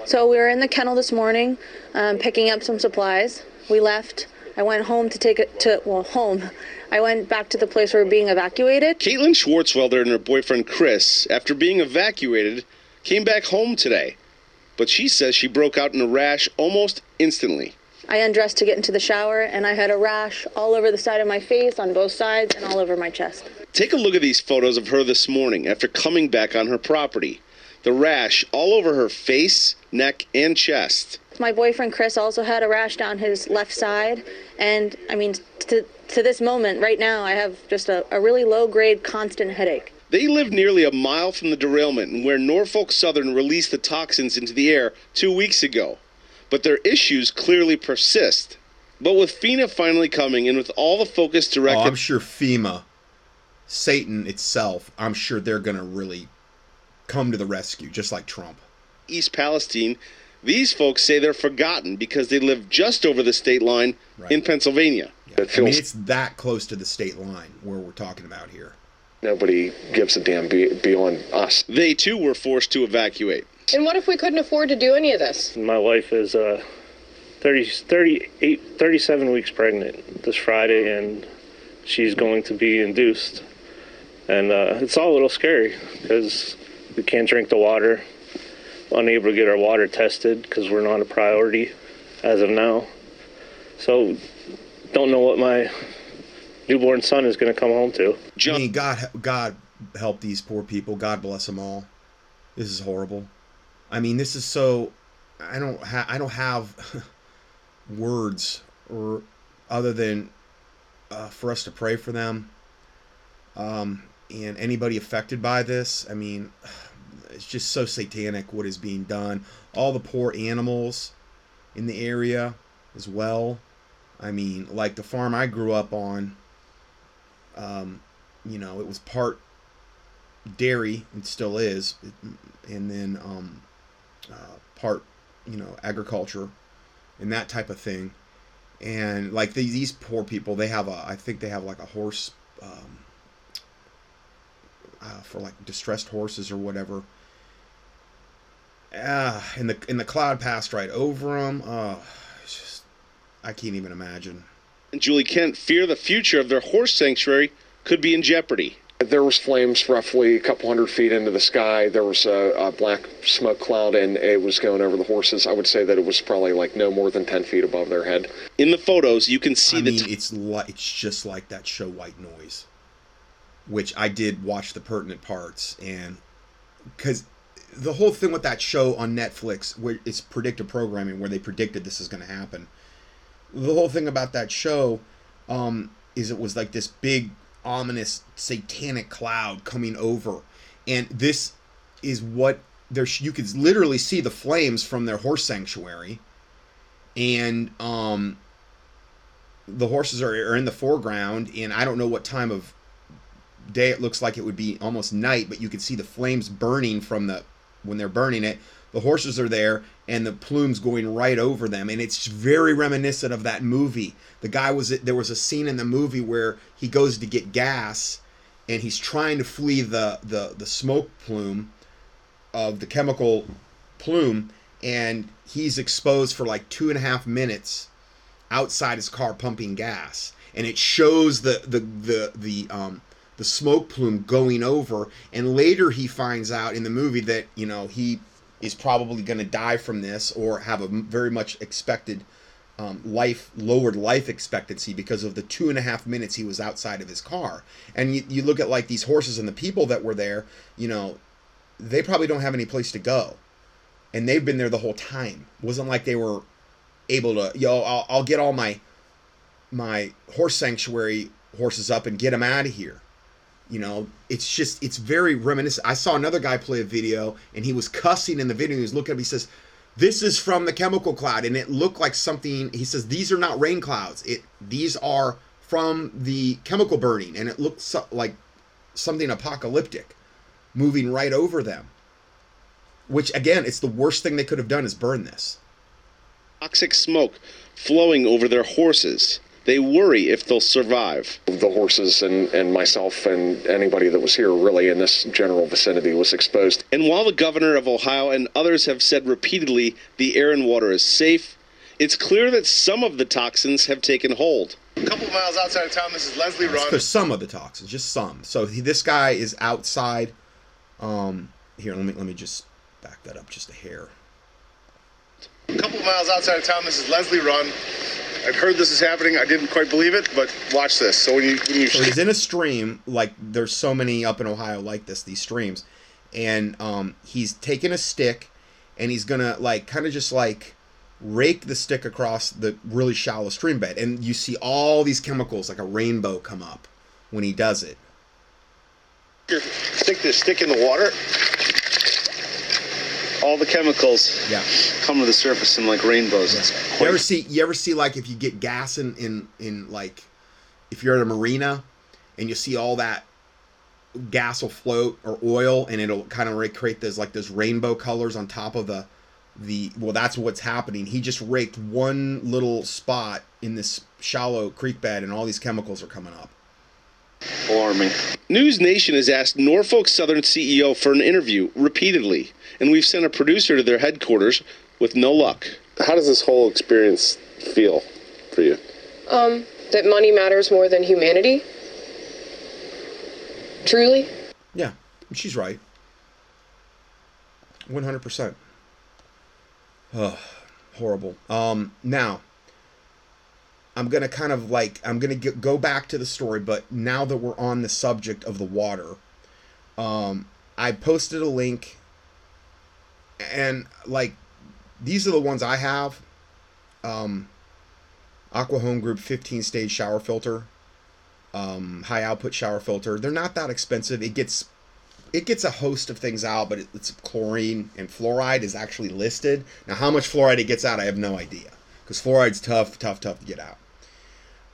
So we were in the kennel this morning um, picking up some supplies. We left. I went home to take it to, well, home. I went back to the place where we were being evacuated. Caitlin Schwartzwelder and her boyfriend, Chris, after being evacuated, came back home today. But she says she broke out in a rash almost instantly. I undressed to get into the shower, and I had a rash all over the side of my face, on both sides, and all over my chest. Take a look at these photos of her this morning after coming back on her property. The rash all over her face, neck, and chest. My boyfriend Chris also had a rash down his left side, and I mean, to, to this moment, right now, I have just a, a really low-grade constant headache. They live nearly a mile from the derailment and where Norfolk Southern released the toxins into the air two weeks ago. But their issues clearly persist. But with FEMA finally coming and with all the focus directed... Oh, I'm sure FEMA, Satan itself, I'm sure they're going to really come to the rescue, just like Trump. East Palestine, these folks say they're forgotten because they live just over the state line right. in Pennsylvania. Yeah. I mean, it's that close to the state line where we're talking about here. Nobody gives a damn beyond us. They, too, were forced to evacuate. And what if we couldn't afford to do any of this? My wife is uh, thirty-eight, thirty-seven weeks pregnant this Friday, and she's going to be induced. And uh, it's all a little scary because we can't drink the water, unable to get our water tested because we're not a priority as of now. So don't know what my... newborn son is going to come home to. I mean, God, God help these poor people. God bless them all. This is horrible. I mean, this is so. I don't. Ha I don't have words or other than uh, for us to pray for them. Um, and anybody affected by this, I mean, it's just so satanic what is being done. All the poor animals in the area as well. I mean, like the farm I grew up on. Um, you know, it was part dairy, it still is, and then um, uh, part, you know, agriculture and that type of thing. And like the, these poor people, they have a, I think they have like a horse um, uh, for like distressed horses or whatever. Ah, and the and the cloud passed right over them. Oh, it's just, I can't even imagine. And Julie Kent fear the future of their horse sanctuary could be in jeopardy. There was flames roughly a couple hundred feet into the sky. There was a, a black smoke cloud, and it was going over the horses. I would say that it was probably like no more than ten feet above their head. In the photos, you can see I the... I mean, t- it's, like, it's just like that show White Noise, which I did watch the pertinent parts. And because the whole thing with that show on Netflix, where it's predictive programming, where they predicted this is going to happen. The whole thing about that show um, is it was like this big... ominous satanic cloud coming over, and this is what there you could literally see the flames from their horse sanctuary, and um the horses are, are in the foreground, and I don't know what time of day. It looks like it would be almost night, but you could see the flames burning from the when they're burning it. The horses are there, and the plumes going right over them, and it's very reminiscent of that movie. The guy was there was a scene in the movie where he goes to get gas, and he's trying to flee the the the smoke plume of the chemical plume, and he's exposed for like two and a half minutes outside his car pumping gas, and it shows the the the the um. the smoke plume going over, and later he finds out in the movie that, you know, he is probably going to die from this or have a very much expected um, life, lowered life expectancy because of the two and a half minutes he was outside of his car. And you, you look at like these horses and the people that were there, you know, they probably don't have any place to go. And they've been there the whole time. It wasn't like they were able to, yo, I'll, I'll get all my, my horse sanctuary horses up and get them out of here. You know, it's just, it's very reminiscent. I saw another guy play a video, and he was cussing in the video. He was looking at me, he says, this is from the chemical cloud. And it looked like something, he says, these are not rain clouds. It, these are from the chemical burning. And it looked so, like something apocalyptic moving right over them, which again, it's the worst thing they could have done is burn this. Toxic smoke flowing over their horses. They worry if they'll survive. The horses and, and myself and anybody that was here really in this general vicinity was exposed. And while the governor of Ohio and others have said repeatedly the air and water is safe, it's clear that some of the toxins have taken hold. A couple miles outside of town, this is Leslie Run. There's some of the toxins, just some. So he, this guy is outside. Um, here, let me let me just back that up just a hair. A couple miles outside of town, this is Leslie Run. I'd heard this is happening. I didn't quite believe it, but watch this. So when you, when you so he's in a stream, like there's so many up in Ohio like this, these streams, and um, he's taking a stick, and he's gonna like kind of just like rake the stick across the really shallow stream bed, and you see all these chemicals like a rainbow come up when he does it. Stick the stick in the water. All the chemicals yeah. come to the surface in like rainbows. Yeah. You ever see? You ever see like if you get gas in, in in like if you're at a marina and you see all that gas will float or oil, and it'll kind of create those like those rainbow colors on top of the the. Well, that's what's happening. He just raked one little spot in this shallow creek bed, and all these chemicals are coming up. Alarming. News Nation has asked Norfolk Southern C E O for an interview repeatedly, and we've sent a producer to their headquarters with no luck. How does this whole experience feel for you? Um, that money matters more than humanity. Truly? Yeah, she's right. one hundred percent. Oh, horrible. Um, now... I'm going to kind of like, I'm going to go back to the story, but now that we're on the subject of the water, um, I posted a link, and like, these are the ones I have. Um, Aqua Home Group fifteen stage shower filter, um, high output shower filter. They're not that expensive. It gets, it gets a host of things out, but it, it's chlorine and fluoride is actually listed. Now, how much fluoride it gets out, I have no idea, because fluoride's tough, tough, tough to get out.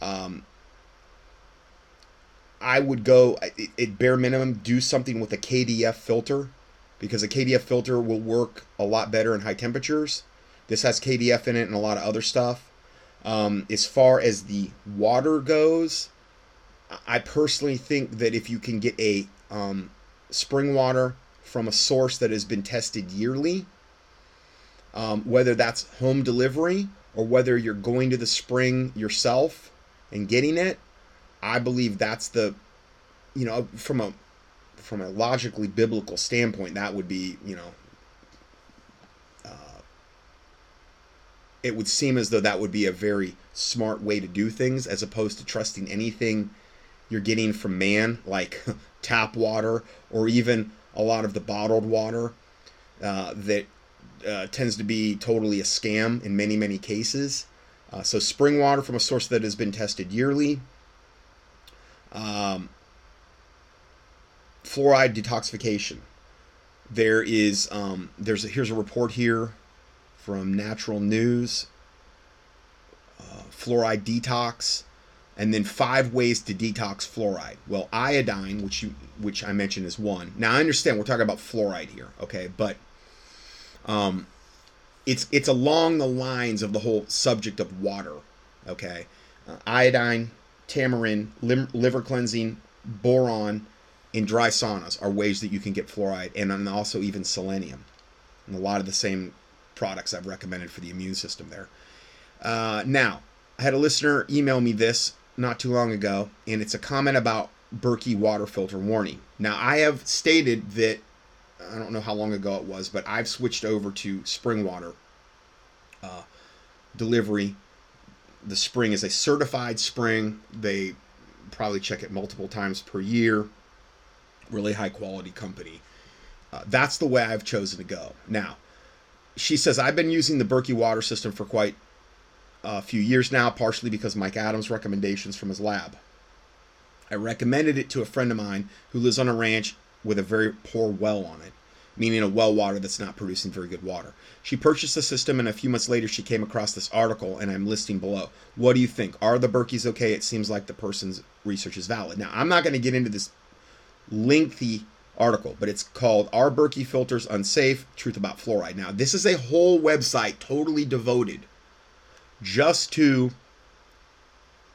Um, I would go, at bare minimum, do something with a K D F filter, because a K D F filter will work a lot better in high temperatures. This has K D F in it and a lot of other stuff. Um, as far as the water goes, I personally think that if you can get a um, spring water from a source that has been tested yearly, um, whether that's home delivery or whether you're going to the spring yourself and getting it, I believe that's the you know, from a from a logically biblical standpoint, that would be, you know, uh, it would seem as though that would be a very smart way to do things, as opposed to trusting anything you're getting from man, like tap water or even a lot of the bottled water uh, that uh, tends to be totally a scam in many, many cases. Uh, so spring water from a source that has been tested yearly. Um, fluoride detoxification. There is, um, there's a, here's a report here from Natural News. Uh, fluoride detox, and then five ways to detox fluoride. Well, iodine, which you, which I mentioned is one. Now I understand we're talking about fluoride here, okay? But um, it's it's along the lines of the whole subject of water, okay? Uh, iodine, tamarind, lim- liver cleansing, boron, and dry saunas are ways that you can get fluoride, and, and also even selenium, and a lot of the same products I've recommended for the immune system there. Uh, now, I had a listener email me this not too long ago, and it's a comment about Berkey water filter warning. Now, I have stated that, I don't know how long ago it was, but I've switched over to spring water uh, delivery. The spring is a certified spring. They probably check it multiple times per year. Really high quality company. Uh, that's the way I've chosen to go. Now, she says, I've been using the Berkey water system for quite a few years now, partially because Mike Adams' recommendations from his lab. I recommended it to a friend of mine who lives on a ranch with a very poor well on it, meaning a well water that's not producing very good water. She purchased the system, and a few months later she came across this article, and I'm listing below. What do you think? Are the Berkeys okay? It seems like the person's research is valid. Now, I'm not going to get into this lengthy article, but it's called Are Berkey Filters Unsafe? Truth About Fluoride. Now, this is a whole website totally devoted just to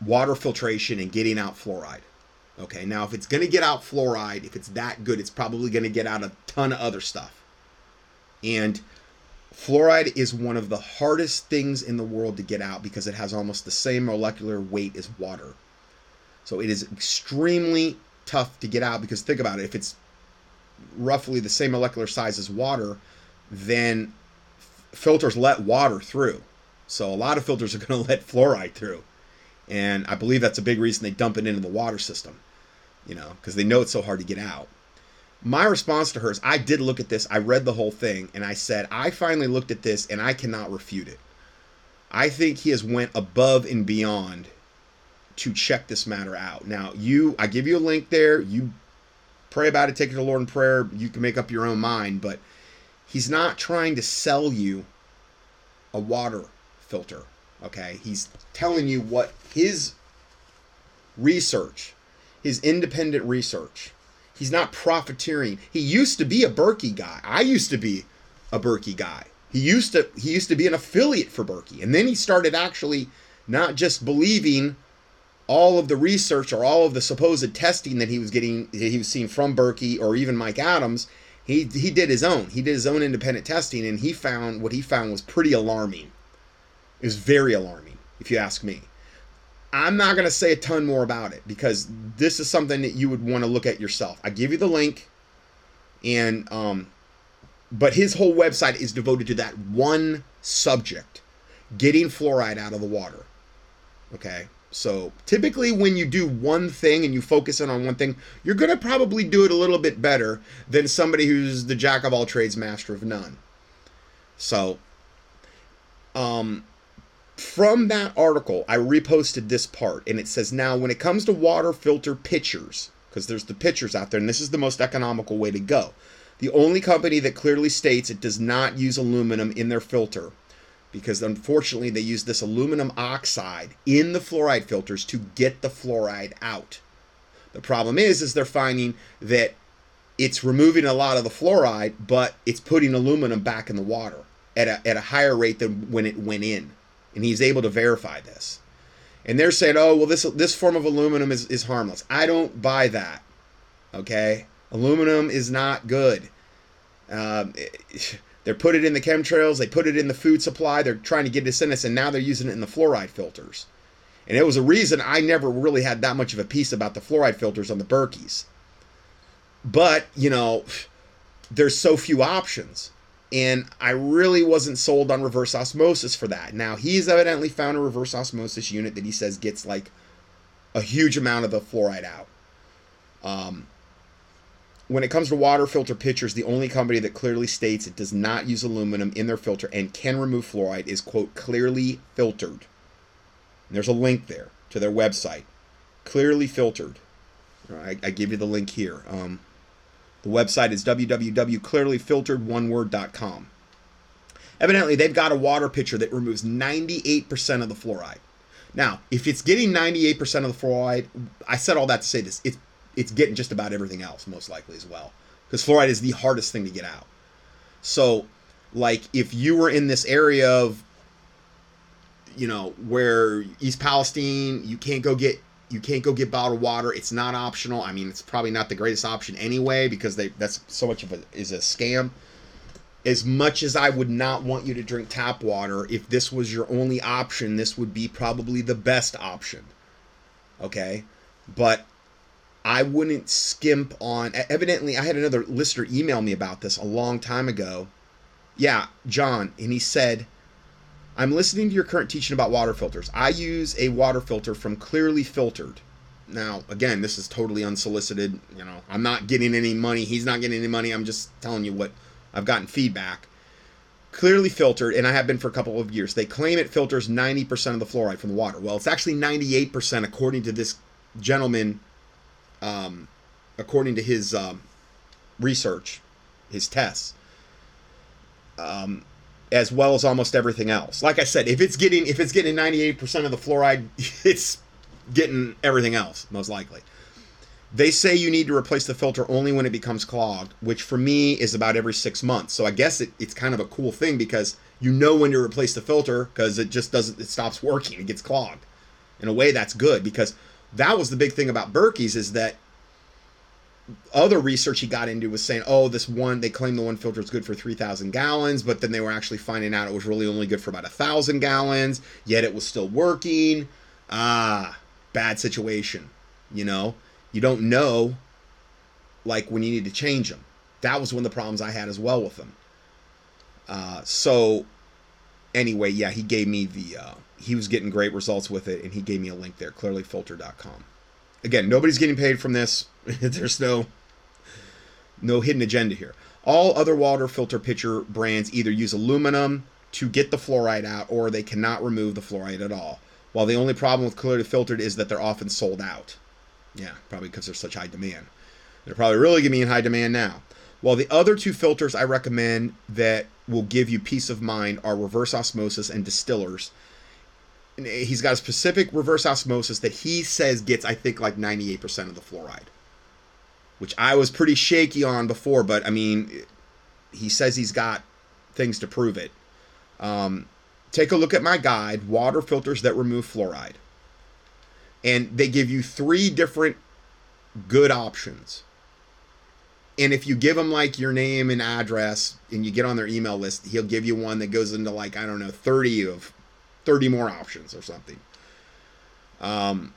water filtration and getting out fluoride. Okay, now if it's going to get out fluoride, if it's that good, it's probably going to get out a ton of other stuff. And fluoride is one of the hardest things in the world to get out because it has almost the same molecular weight as water. So it is extremely tough to get out, because think about it, if it's roughly the same molecular size as water, then filters let water through. So a lot of filters are going to let fluoride through. And I believe that's a big reason they dump it into the water system, you know, because they know it's so hard to get out. My response to her is, I did look at this, I read the whole thing, and I said, I finally looked at this and I cannot refute it. I think he has went above and beyond to check this matter out. Now, you, I give you a link there, you pray about it, take it to the Lord in prayer, you can make up your own mind, but he's not trying to sell you a water filter. Okay, he's telling you what his research, his independent research, he's not profiteering. He used to be a Berkey guy. I used to be a Berkey guy. He used to he used to be an affiliate for Berkey. And then he started actually not just believing all of the research or all of the supposed testing that he was getting, he was seeing from Berkey or even Mike Adams. He he did his own. He did his own independent testing, and he found what he found was pretty alarming. It was very alarming, if you ask me. I'm not going to say a ton more about it because this is something that you would want to look at yourself. I give you the link, and um, but his whole website is devoted to that one subject, getting fluoride out of the water. Okay, so typically when you do one thing and you focus in on one thing, you're going to probably do it a little bit better than somebody who's the jack of all trades, master of none. So, um... from that article, I reposted this part, and it says, now when it comes to water filter pitchers, because there's the pitchers out there, and this is the most economical way to go. The only company that clearly states it does not use aluminum in their filter, because unfortunately they use this aluminum oxide in the fluoride filters to get the fluoride out. The problem is, is they're finding that it's removing a lot of the fluoride, but it's putting aluminum back in the water at a, at a higher rate than when it went in. And he's able to verify this. And they're saying, oh, well, this this form of aluminum is, is harmless. I don't buy that, okay? Aluminum is not good. Um, it, they're put it in the chemtrails. They put it in the food supply. They're trying to get us in this, and now they're using it in the fluoride filters. And it was a reason I never really had that much of a piece about the fluoride filters on the Berkeys. But, you know, there's so few options. And I really wasn't sold on reverse osmosis for that. Now, he's evidently found a reverse osmosis unit that he says gets, like, a huge amount of the fluoride out. Um, when it comes to water filter pitchers, the only company that clearly states it does not use aluminum in their filter and can remove fluoride is, quote, Clearly Filtered. And there's a link there to their website. Clearly Filtered. I, I give you the link here. Um, the website is w w w dot clearly filtered one word dot com. Evidently, they've got a water pitcher that removes ninety-eight percent of the fluoride. Now, if it's getting ninety-eight percent of the fluoride, I said all that to say this, it's, it's getting just about everything else, most likely, as well. Because fluoride is the hardest thing to get out. So, like, if you were in this area of, you know, where East Palestine, you can't go get You can't go get bottled water. It's not optional. I mean, it's probably not the greatest option anyway because they that's so much of a is a scam. As much as I would not want you to drink tap water, if this was your only option, this would be probably the best option. Okay? But I wouldn't skimp on... Evidently, I had another listener email me about this a long time ago. Yeah, John. And he said... I'm listening to your current teaching about water filters. I use a water filter from Clearly Filtered. Now, again, this is totally unsolicited. You know, I'm not getting any money. He's not getting any money. I'm just telling you what I've gotten feedback. Clearly Filtered, and I have been for a couple of years. They claim it filters ninety percent of the fluoride from the water. Well, it's actually ninety-eight percent according to this gentleman, um, according to his um, research, his tests. Um... as well as almost everything else. Like I said, if it's getting if it's getting ninety-eight percent of the fluoride, it's getting everything else, most likely. They say you need to replace the filter only when it becomes clogged, which for me is about every six months. So I guess it, it's kind of a cool thing because you know when to replace the filter because it just doesn't, it stops working, it gets clogged. In a way, that's good because that was the big thing about Berkey's is that other research he got into was saying, oh, this one, they claim the one filter is good for three thousand gallons, but then they were actually finding out it was really only good for about one thousand gallons, yet it was still working. Ah, bad situation, you know? You don't know, like, when you need to change them. That was one of the problems I had as well with them. Uh, so, anyway, yeah, he gave me the, uh, he was getting great results with it, and he gave me a link there, clearly filter dot com. Again, nobody's getting paid from this. There's no no hidden agenda here. All other water filter pitcher brands either use aluminum to get the fluoride out or they cannot remove the fluoride at all. While the only problem with Clearly Filtered is that they're often sold out. Yeah, probably because there's such high demand. They're probably really going to be in high demand now. While the other two filters I recommend that will give you peace of mind are reverse osmosis and distillers. He's got a specific reverse osmosis that he says gets, I think, like ninety-eight percent of the fluoride, which I was pretty shaky on before, but, I mean, he says he's got things to prove it. Um, take a look at my guide, Water Filters That Remove Fluoride, and they give you three different good options. And if you give him, like, your name and address and you get on their email list, he'll give you one that goes into, like, I don't know, thirty of thirty more options or something. Um,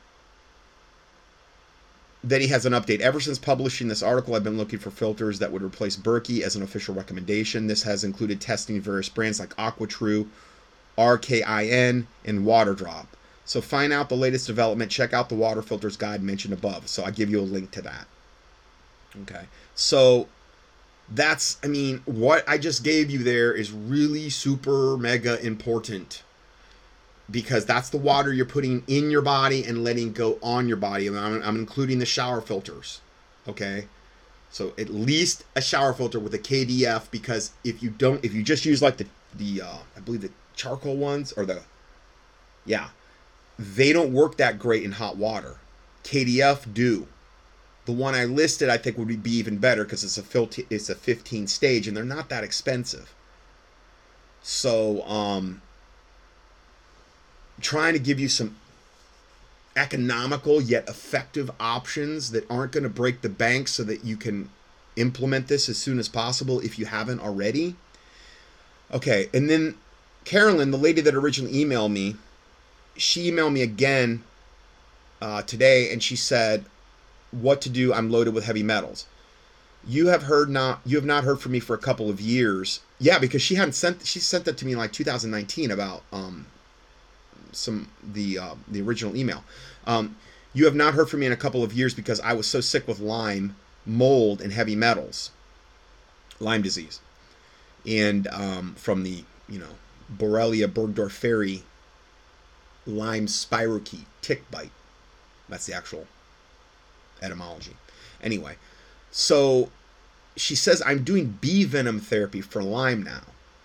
then he has an update. Ever since publishing this article, I've been looking for filters that would replace Berkey as an official recommendation. This has included testing various brands like AquaTrue, R K I N, and WaterDrop. So find out the latest development. Check out the water filters guide mentioned above. So I give you a link to that. Okay. So that's, I mean, what I just gave you there is really super mega important. Because that's the water you're putting in your body and letting go on your body. And I'm, I'm including the shower filters, okay? So at least a shower filter with a K D F, because if you don't, if you just use like the, the uh, I believe the charcoal ones or the, yeah, they don't work that great in hot water. K D F do. The one I listed, I think would be even better because it's a filter, it's a fifteen stage and they're not that expensive. So, um... trying to give you some economical yet effective options that aren't going to break the bank so that you can implement this as soon as possible if you haven't already. Okay, and then Carolyn, the lady that originally emailed me, she emailed me again uh, today, and she said, what to do, I'm loaded with heavy metals. You have heard not, you have not heard from me for a couple of years. Yeah, because she hadn't sent, she sent that to me in like two thousand nineteen about um, some, the, uh, the original email. Um, you have not heard from me in a couple of years because I was so sick with Lyme, mold, and heavy metals, Lyme disease. And um, from the, you know, Borrelia burgdorferi Lyme spirochete tick bite. That's the actual etymology. Anyway, so she says, I'm doing bee venom therapy for Lyme now,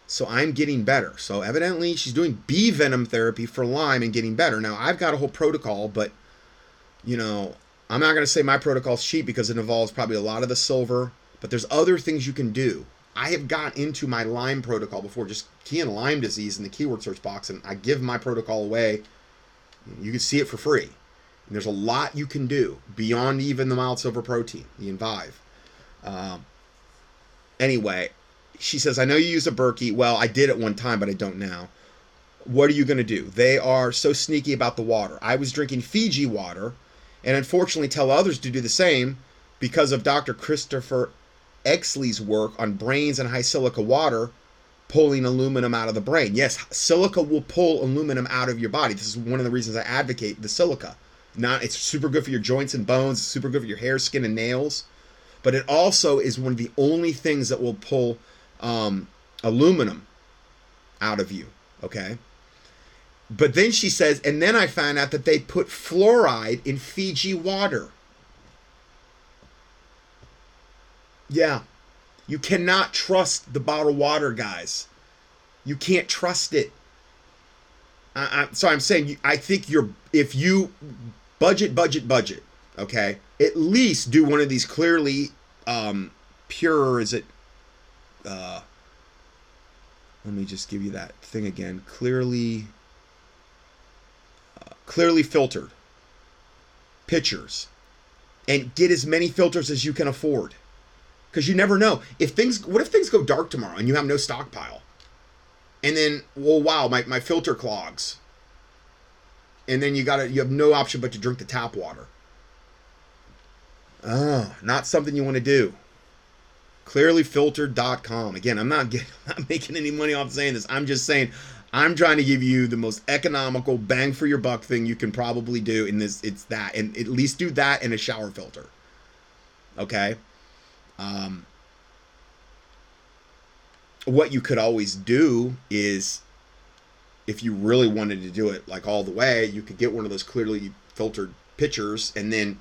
so I'm getting better. So evidently she's doing bee venom therapy for Lyme and getting better. Now, I've got a whole protocol, but, you know, I'm not going to say my protocol's cheap because it involves probably a lot of the silver, but there's other things you can do. I have got into my Lyme protocol before. Just key in Lyme disease in the keyword search box, and I give my protocol away. You can see it for free. And there's a lot you can do beyond even the mild silver protein, the Envive. Um, anyway, she says, I know you use a Berkey. Well, I did at one time, but I don't now. What are you going to do? They are so sneaky about the water. I was drinking Fiji water, and unfortunately tell others to do the same because of Doctor Christopher Exley's work on brains and high silica water pulling aluminum out of the brain. Yes, silica will pull aluminum out of your body. This is one of the reasons I advocate the silica. Not, it's super good for your joints and bones, it's super good for your hair, skin, and nails, but it also is one of the only things that will pull um, aluminum out of you, okay? But then she says, and then I found out that they put fluoride in Fiji water. Yeah, you cannot trust the bottled water, guys. You can't trust it. I, I, so I'm saying, you, I think you're, if you budget, budget, budget, okay, at least do one of these clearly um, pure, is it, uh, let me just give you that thing again, clearly, uh, clearly filtered pitchers, and get as many filters as you can afford. Because you never know if things, what if things go dark tomorrow and you have no stockpile, and then, well, wow, my, my filter clogs, and then you gotta, you have no option but to drink the tap water. Oh, not something you want to do. Clearly filtered dot com. Again, I'm not getting, I'm not making any money off saying this. I'm just saying, I'm trying to give you the most economical bang for your buck thing you can probably do in this. It's that, and at least do that and a shower filter. Okay. Um, what you could always do is, if you really wanted to do it like all the way, you could get one of those clearly filtered pitchers and then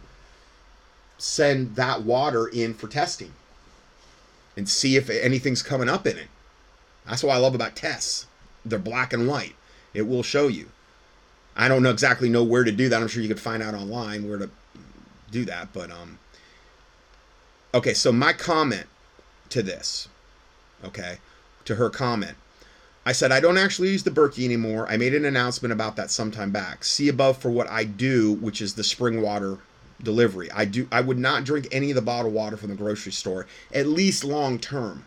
send that water in for testing and see if anything's coming up in it. That's what I love about tests. They're black and white. It will show you. I don't know exactly know where to do that. I'm sure you could find out online where to do that, but, um, okay, so my comment to this, okay, to her comment, I said, I don't actually use the Berkey anymore. I made an announcement about that sometime back. See above for what I do, which is the spring water delivery. I do. I would not drink any of the bottled water from the grocery store, at least long term,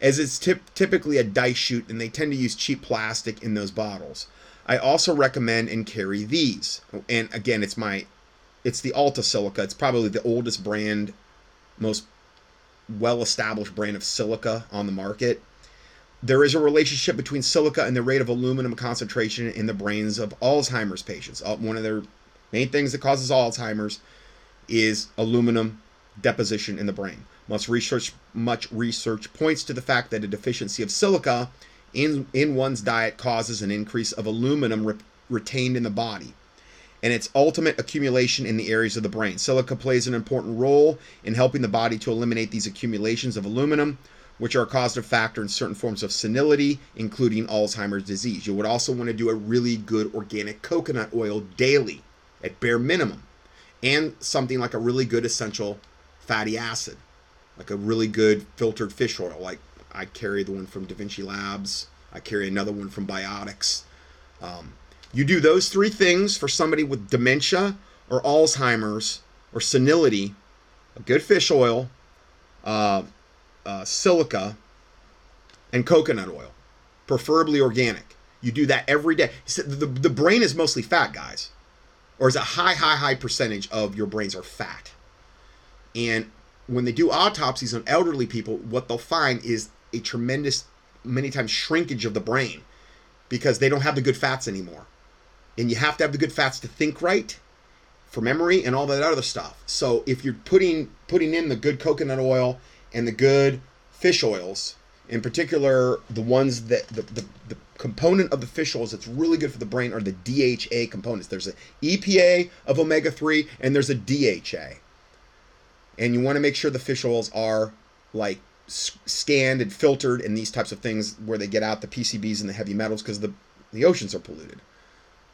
as it's tip, typically a dice shoot, and they tend to use cheap plastic in those bottles. I also recommend and carry these. And again, it's my, it's the Alta Silica. It's probably the oldest brand, most well-established brand of silica on the market. There is a relationship between silica and the rate of aluminum concentration in the brains of Alzheimer's patients. One of their main things that causes Alzheimer's is aluminum deposition in the brain. Much research, much research points to the fact that a deficiency of silica in, in one's diet causes an increase of aluminum re- retained in the body and its ultimate accumulation in the areas of the brain. Silica plays an important role in helping the body to eliminate these accumulations of aluminum, which are a causative factor in certain forms of senility, including Alzheimer's disease. You would also want to do a really good organic coconut oil daily, at bare minimum, and something like a really good essential fatty acid, like a really good filtered fish oil. Like I carry the one from Da Vinci Labs. I carry another one from Biotics. Um, You do those three things for somebody with dementia or Alzheimer's or senility, a good fish oil, uh, uh, silica, and coconut oil, preferably organic. You do that every day. The, the brain is mostly fat, guys. Or is a high, high, high percentage of your brains are fat. And when they do autopsies on elderly people, what they'll find is a tremendous, many times, shrinkage of the brain because they don't have the good fats anymore. And you have to have the good fats to think right, for memory, and all that other stuff. So if you're putting putting in the good coconut oil and the good fish oils, in particular, the ones that the, the, the component of the fish oils that's really good for the brain are the D H A components. There's an E P A of omega three and there's a D H A. And you want to make sure the fish oils are like scanned and filtered and these types of things where they get out the P C Bs and the heavy metals because the, the oceans are polluted.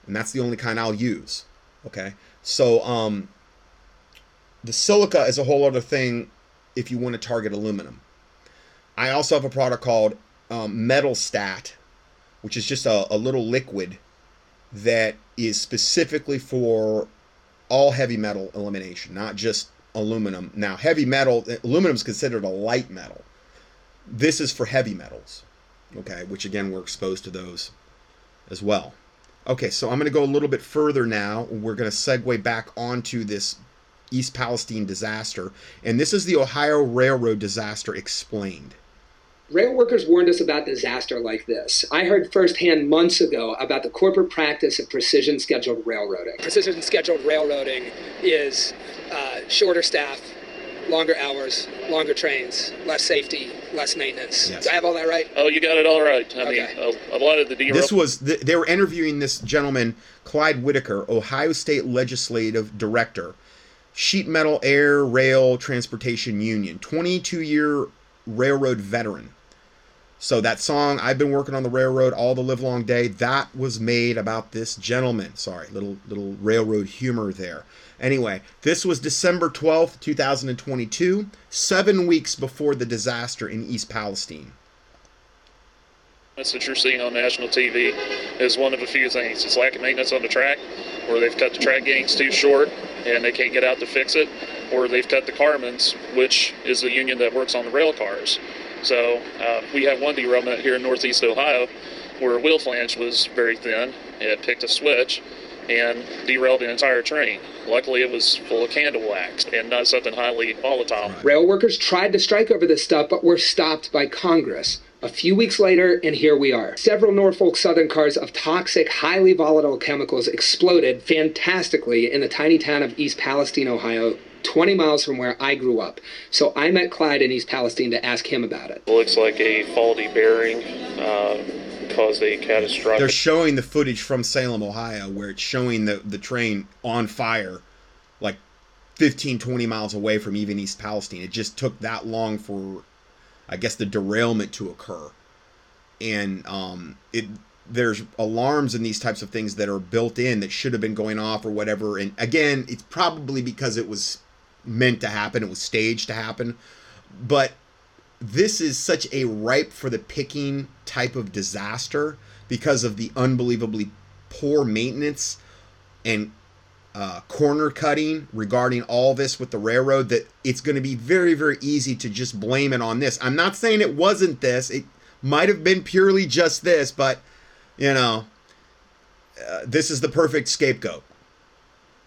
And that's the only kind I'll use. Okay, so um, the silica is a whole other thing if you want to target aluminum. I also have a product called um, Metal Stat, which is just a, a little liquid that is specifically for all heavy metal elimination, not just aluminum. Now, heavy metal, aluminum is considered a light metal. This is for heavy metals, okay, which again, we're exposed to those as well. Okay, so I'm going to go a little bit further now. We're going to segue back onto this East Palestine disaster. And this is the Ohio Railroad disaster explained. Rail workers warned us about disaster like this. I heard firsthand months ago about the corporate practice of precision scheduled railroading. Precision scheduled railroading is uh, shorter staff, longer hours, longer trains, less safety, less maintenance. Yes. Do I have all that right? Oh, you got it all right. I okay. mean, a, a lot of the derail- This was, the, they were interviewing this gentleman, Clyde Whitaker, Ohio State Legislative Director, Sheet Metal Air Rail Transportation Union, twenty-two year railroad veteran. So that song, I've been working on the railroad all the livelong day, that was made about this gentleman. Sorry, little little railroad humor there. Anyway, this was December twelfth, two thousand twenty-two, seven weeks before the disaster in East Palestine. That's what you're seeing on national T V is one of a few things. It's lack of maintenance on the track, or they've cut the track gangs too short and they can't get out to fix it, or they've cut the carmen's, which is the union that works on the rail cars. So uh, we have one derailment here in Northeast Ohio where a wheel flange was very thin. It picked a switch and derailed the entire train. Luckily, it was full of candle wax and not something highly volatile. Rail workers tried to strike over this stuff, but were stopped by Congress. A few weeks later, and here we are. Several Norfolk Southern cars of toxic, highly volatile chemicals exploded fantastically in the tiny town of East Palestine, Ohio, twenty miles from where I grew up. So I met Clyde in East Palestine to ask him about it. It looks like a faulty bearing uh, caused a catastrophic... They're showing the footage from Salem, Ohio, where it's showing the, the train on fire, like fifteen, twenty miles away from even East Palestine. It just took that long for... I guess the derailment to occur. And um, it there's alarms and these types of things that are built in that should have been going off or whatever. And again, it's probably because it was meant to happen. It was staged to happen. But this is such a ripe for the picking type of disaster because of the unbelievably poor maintenance and Uh, corner cutting regarding all this with the railroad, that it's going to be very, very easy to just blame it on this. I'm not saying it wasn't this. It might have been purely just this, but, you know, uh, this is the perfect scapegoat.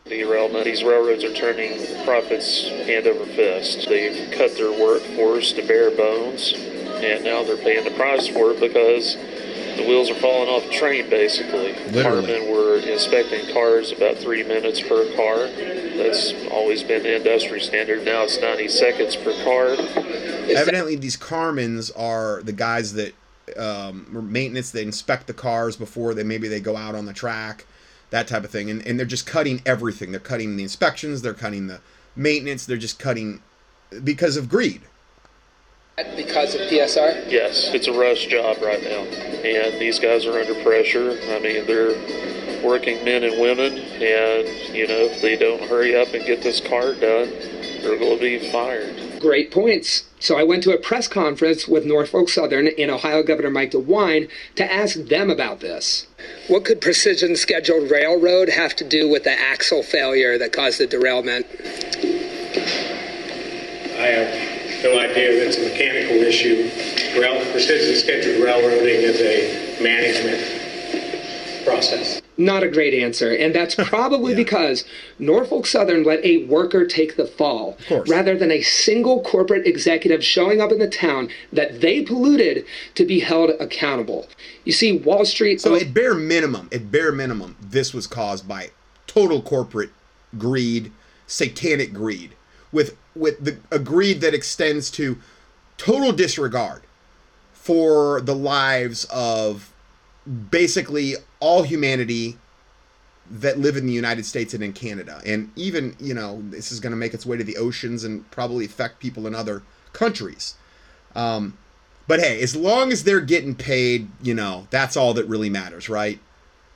Derailment. These railroads are turning profits hand over fist. They've cut their workforce to bare bones, and now they're paying the price for it because the wheels are falling off the train, basically. Literally. Carmen were inspecting cars about three minutes per car. That's always been the industry standard. Now it's ninety seconds per car. Is Evidently, that- these Carmen's are the guys that um, maintenance, they inspect the cars before they maybe they go out on the track, that type of thing. And, and they're just cutting everything. They're cutting the inspections. They're cutting the maintenance. They're just cutting because of greed. Because of P S R? Yes, it's a rush job right now, and these guys are under pressure. I mean, they're working men and women, and, you know, if they don't hurry up and get this car done, they're going to be fired. Great points. So I went to a press conference with Norfolk Southern and Ohio Governor Mike DeWine to ask them about this. What could precision scheduled railroad have to do with the axle failure that caused the derailment? I have... no idea. That's a mechanical issue. Rail, precision scheduled railroading is a management process? Not a great answer, and that's probably yeah. because Norfolk Southern let a worker take the fall. Rather than a single corporate executive showing up in the town that they polluted to be held accountable. You see, Wall Street... So at bare minimum, at bare minimum, this was caused by total corporate greed, satanic greed, with, with the, a greed that extends to total disregard for the lives of basically all humanity that live in the United States and in Canada. And even, you know, this is going to make its way to the oceans and probably affect people in other countries. Um, but hey, as long as they're getting paid, you know, that's all that really matters, right?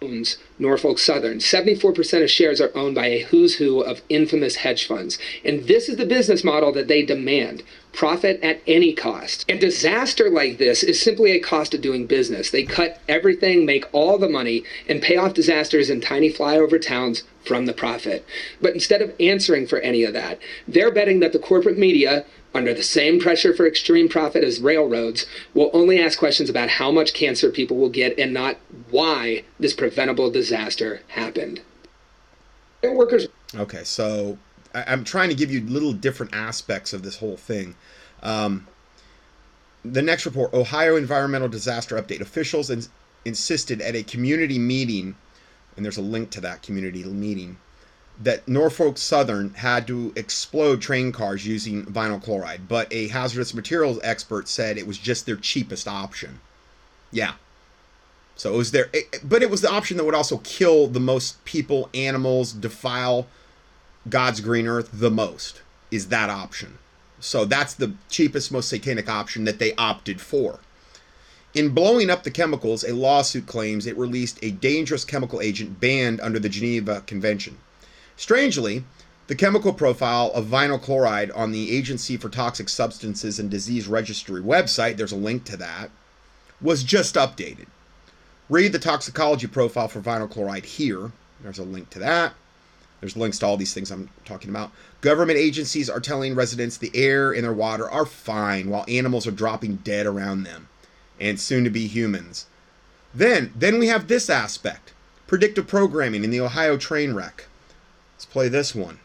Owns Norfolk Southern. seventy-four percent of shares are owned by a who's who of infamous hedge funds. And this is the business model that they demand. Profit at any cost. A disaster like this is simply a cost of doing business. They cut everything, make all the money, and pay off disasters in tiny flyover towns from the profit. But instead of answering for any of that, they're betting that the corporate media, under the same pressure for extreme profit as railroads, will only ask questions about how much cancer people will get and not why this preventable disaster happened. Their workers. Okay, so I'm trying to give you little different aspects of this whole thing. Um, the next report, Ohio Environmental Disaster Update. Officials ins- insisted at a community meeting, and there's a link to that community meeting, that Norfolk Southern had to explode train cars using vinyl chloride, but a hazardous materials expert said it was just their cheapest option. Yeah. So it was their, it, but it was the option that would also kill the most people, animals, defile God's green earth the most, is that option. So that's the cheapest, most satanic option that they opted for. In blowing up the chemicals, a lawsuit claims it released a dangerous chemical agent banned under the Geneva Convention. Strangely, the chemical profile of vinyl chloride on the Agency for Toxic Substances and Disease Registry website, there's a link to that, was just updated. Read the toxicology profile for vinyl chloride here. There's a link to that. There's links to all these things I'm talking about. Government agencies are telling residents the air and their water are fine while animals are dropping dead around them, and soon to be humans. Then, then we have this aspect. Predictive programming in the Ohio train wreck. Let's play this one.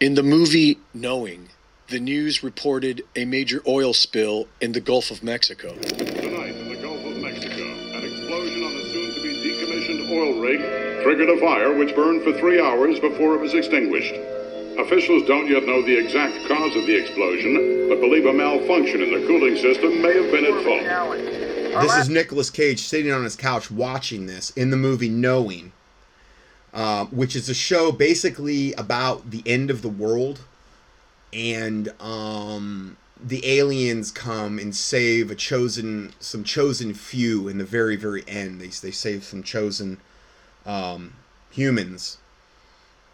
In the movie Knowing, the news reported a major oil spill in the Gulf of Mexico. Tonight in the Gulf of Mexico, an explosion on the soon-to-be decommissioned oil rig triggered a fire which burned for three hours before it was extinguished. Officials don't yet know the exact cause of the explosion, but believe a malfunction in the cooling system may have been at fault. This is Nicolas Cage sitting on his couch watching this in the movie Knowing, uh, which is a show basically about the end of the world, and um, the aliens come and save a chosen, some chosen few in the very, very end. They, they save some chosen... Um, humans.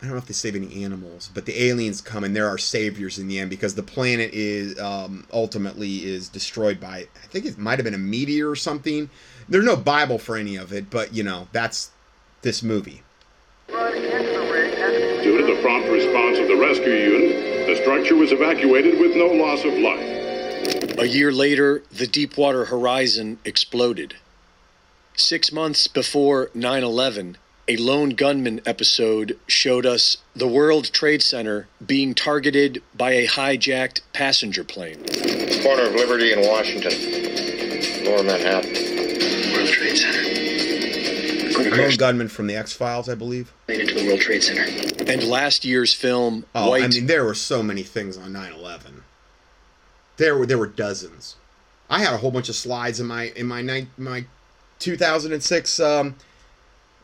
I don't know if they save any animals, but the aliens come and they're our saviors in the end, because the planet is um, ultimately is destroyed by, I think it might have been a meteor or something. There's no Bible for any of it, but you know, that's this movie. Due to the prompt response of the rescue unit, the structure was evacuated with no loss of life. A year later, the Deepwater Horizon exploded. Six months before nine eleven, a lone gunman episode showed us the World Trade Center being targeted by a hijacked passenger plane. Corner of Liberty and Washington, Lower Manhattan. World Trade Center. Lone gunman from the X-Files, I believe. Into the World Trade Center. And last year's film, oh, White... I mean, there were so many things on nine eleven. There were there were dozens. I had a whole bunch of slides in my in my night my. two thousand six um,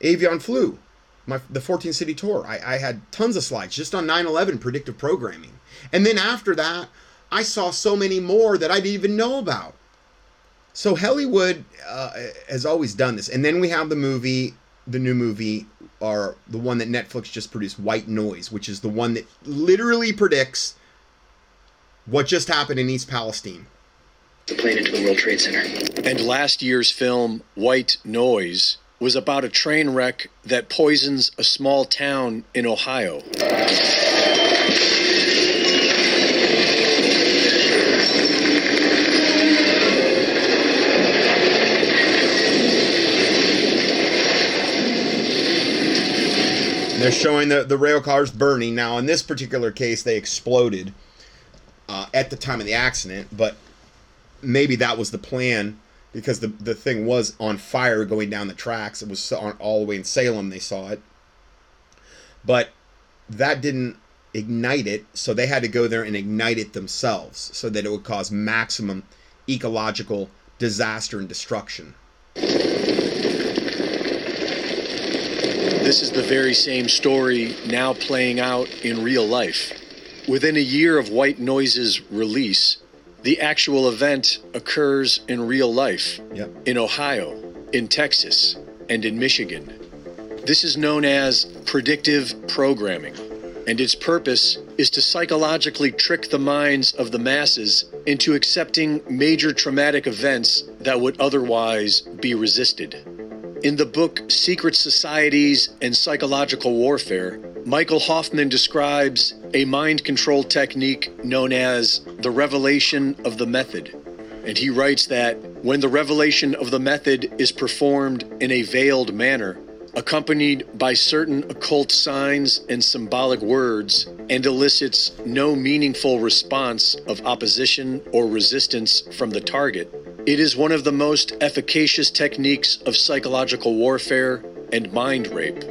avian flu, my, the fourteen city tour. I, I had tons of slides just on nine eleven predictive programming. And then after that, I saw so many more that I didn't even know about. So Hollywood uh, has always done this. And then we have the movie, the new movie, or the one that Netflix just produced, White Noise, which is the one that literally predicts what just happened in East Palestine. The plane into the World Trade Center. And last year's film, White Noise, was about a train wreck that poisons a small town in Ohio. they're showing the, the rail cars burning. Now, in this particular case, they exploded uh, at the time of the accident, but maybe that was the plan because the, the thing was on fire going down the tracks. It was on, all the way in Salem they saw it. But that didn't ignite it, so they had to go there and ignite it themselves so that it would cause maximum ecological disaster and destruction. This is the very same story now playing out in real life. Within a year of White Noise's release, the actual event occurs in real life, yep. in Ohio, in Texas, and in Michigan. This is known as predictive programming, and its purpose is to psychologically trick the minds of the masses into accepting major traumatic events that would otherwise be resisted. In the book Secret Societies and Psychological Warfare, Michael Hoffman describes a mind control technique known as the revelation of the method. And he writes that when the revelation of the method is performed in a veiled manner, accompanied by certain occult signs and symbolic words, and elicits no meaningful response of opposition or resistance from the target, it is one of the most efficacious techniques of psychological warfare and mind rape.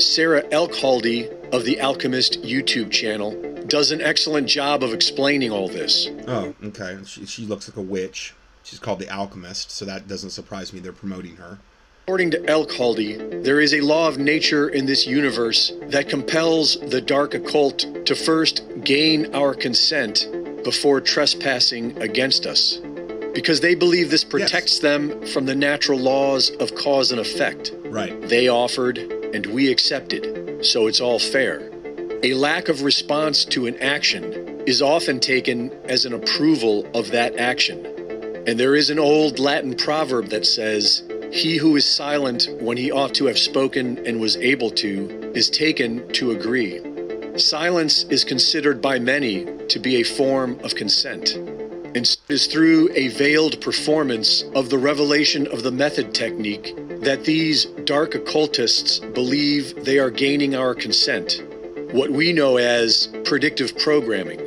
Sarah Elkhaldy of the Alchemist YouTube channel does an excellent job of explaining all this. Oh, okay. She, she looks like a witch. She's called the Alchemist, so that doesn't surprise me they're promoting her. According to Elkhaldy, there is a law of nature in this universe that compels the dark occult to first gain our consent before trespassing against us, because they believe this protects yes. them from the natural laws of cause and effect. Right. They offered and we accepted, so it's all fair. A lack of response to an action is often taken as an approval of that action. And there is an old Latin proverb that says, he who is silent when he ought to have spoken and was able to is taken to agree. Silence is considered by many to be a form of consent. And it is through a veiled performance of the revelation of the method technique that these dark occultists believe they are gaining our consent, what we know as predictive programming.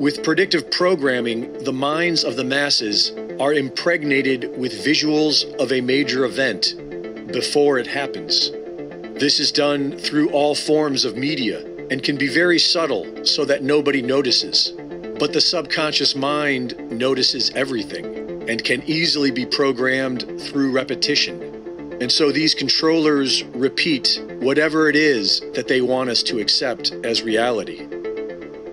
With predictive programming, the minds of the masses are impregnated with visuals of a major event before it happens. This is done through all forms of media and can be very subtle so that nobody notices. But the subconscious mind notices everything and can easily be programmed through repetition. And so these controllers repeat whatever it is that they want us to accept as reality.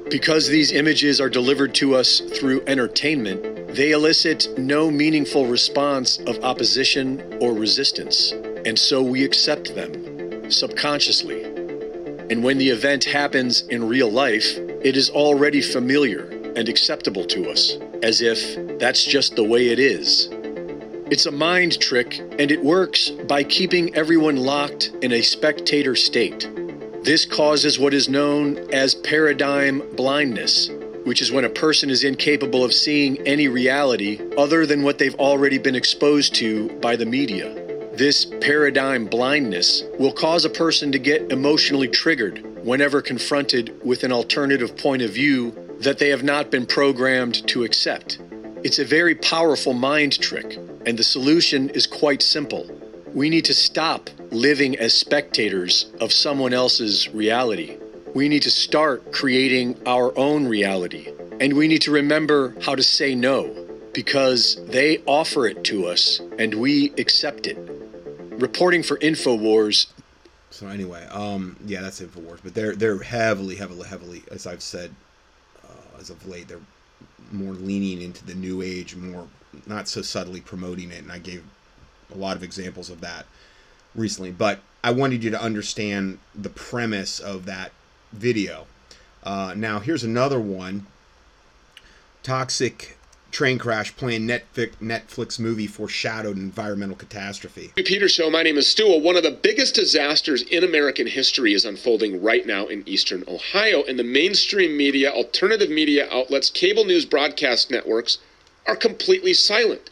Because these images are delivered to us through entertainment, they elicit no meaningful response of opposition or resistance. And so we accept them subconsciously. And when the event happens in real life, it is already familiar and acceptable to us, as if that's just the way it is. It's a mind trick, and it works by keeping everyone locked in a spectator state. This causes what is known as paradigm blindness, which is when a person is incapable of seeing any reality other than what they've already been exposed to by the media. This paradigm blindness will cause a person to get emotionally triggered whenever confronted with an alternative point of view that they have not been programmed to accept. It's a very powerful mind trick, and the solution is quite simple. We need to stop living as spectators of someone else's reality. We need to start creating our own reality, and we need to remember how to say no, because they offer it to us, and we accept it. Reporting for InfoWars. So anyway, um, yeah, that's InfoWars, but they're they're heavily, heavily, heavily, as I've said, uh, as of late, they're more leaning into the new age, more not so subtly promoting it, and I gave a lot of examples of that recently. But I wanted you to understand the premise of that video. Uh, now here's another one: toxic train crash playing Netflix, Netflix movie foreshadowed environmental catastrophe. Peter Show, my name is Stu. One of the biggest disasters in American history is unfolding right now in Eastern Ohio, and the mainstream media, alternative media outlets, cable news broadcast networks are completely silent.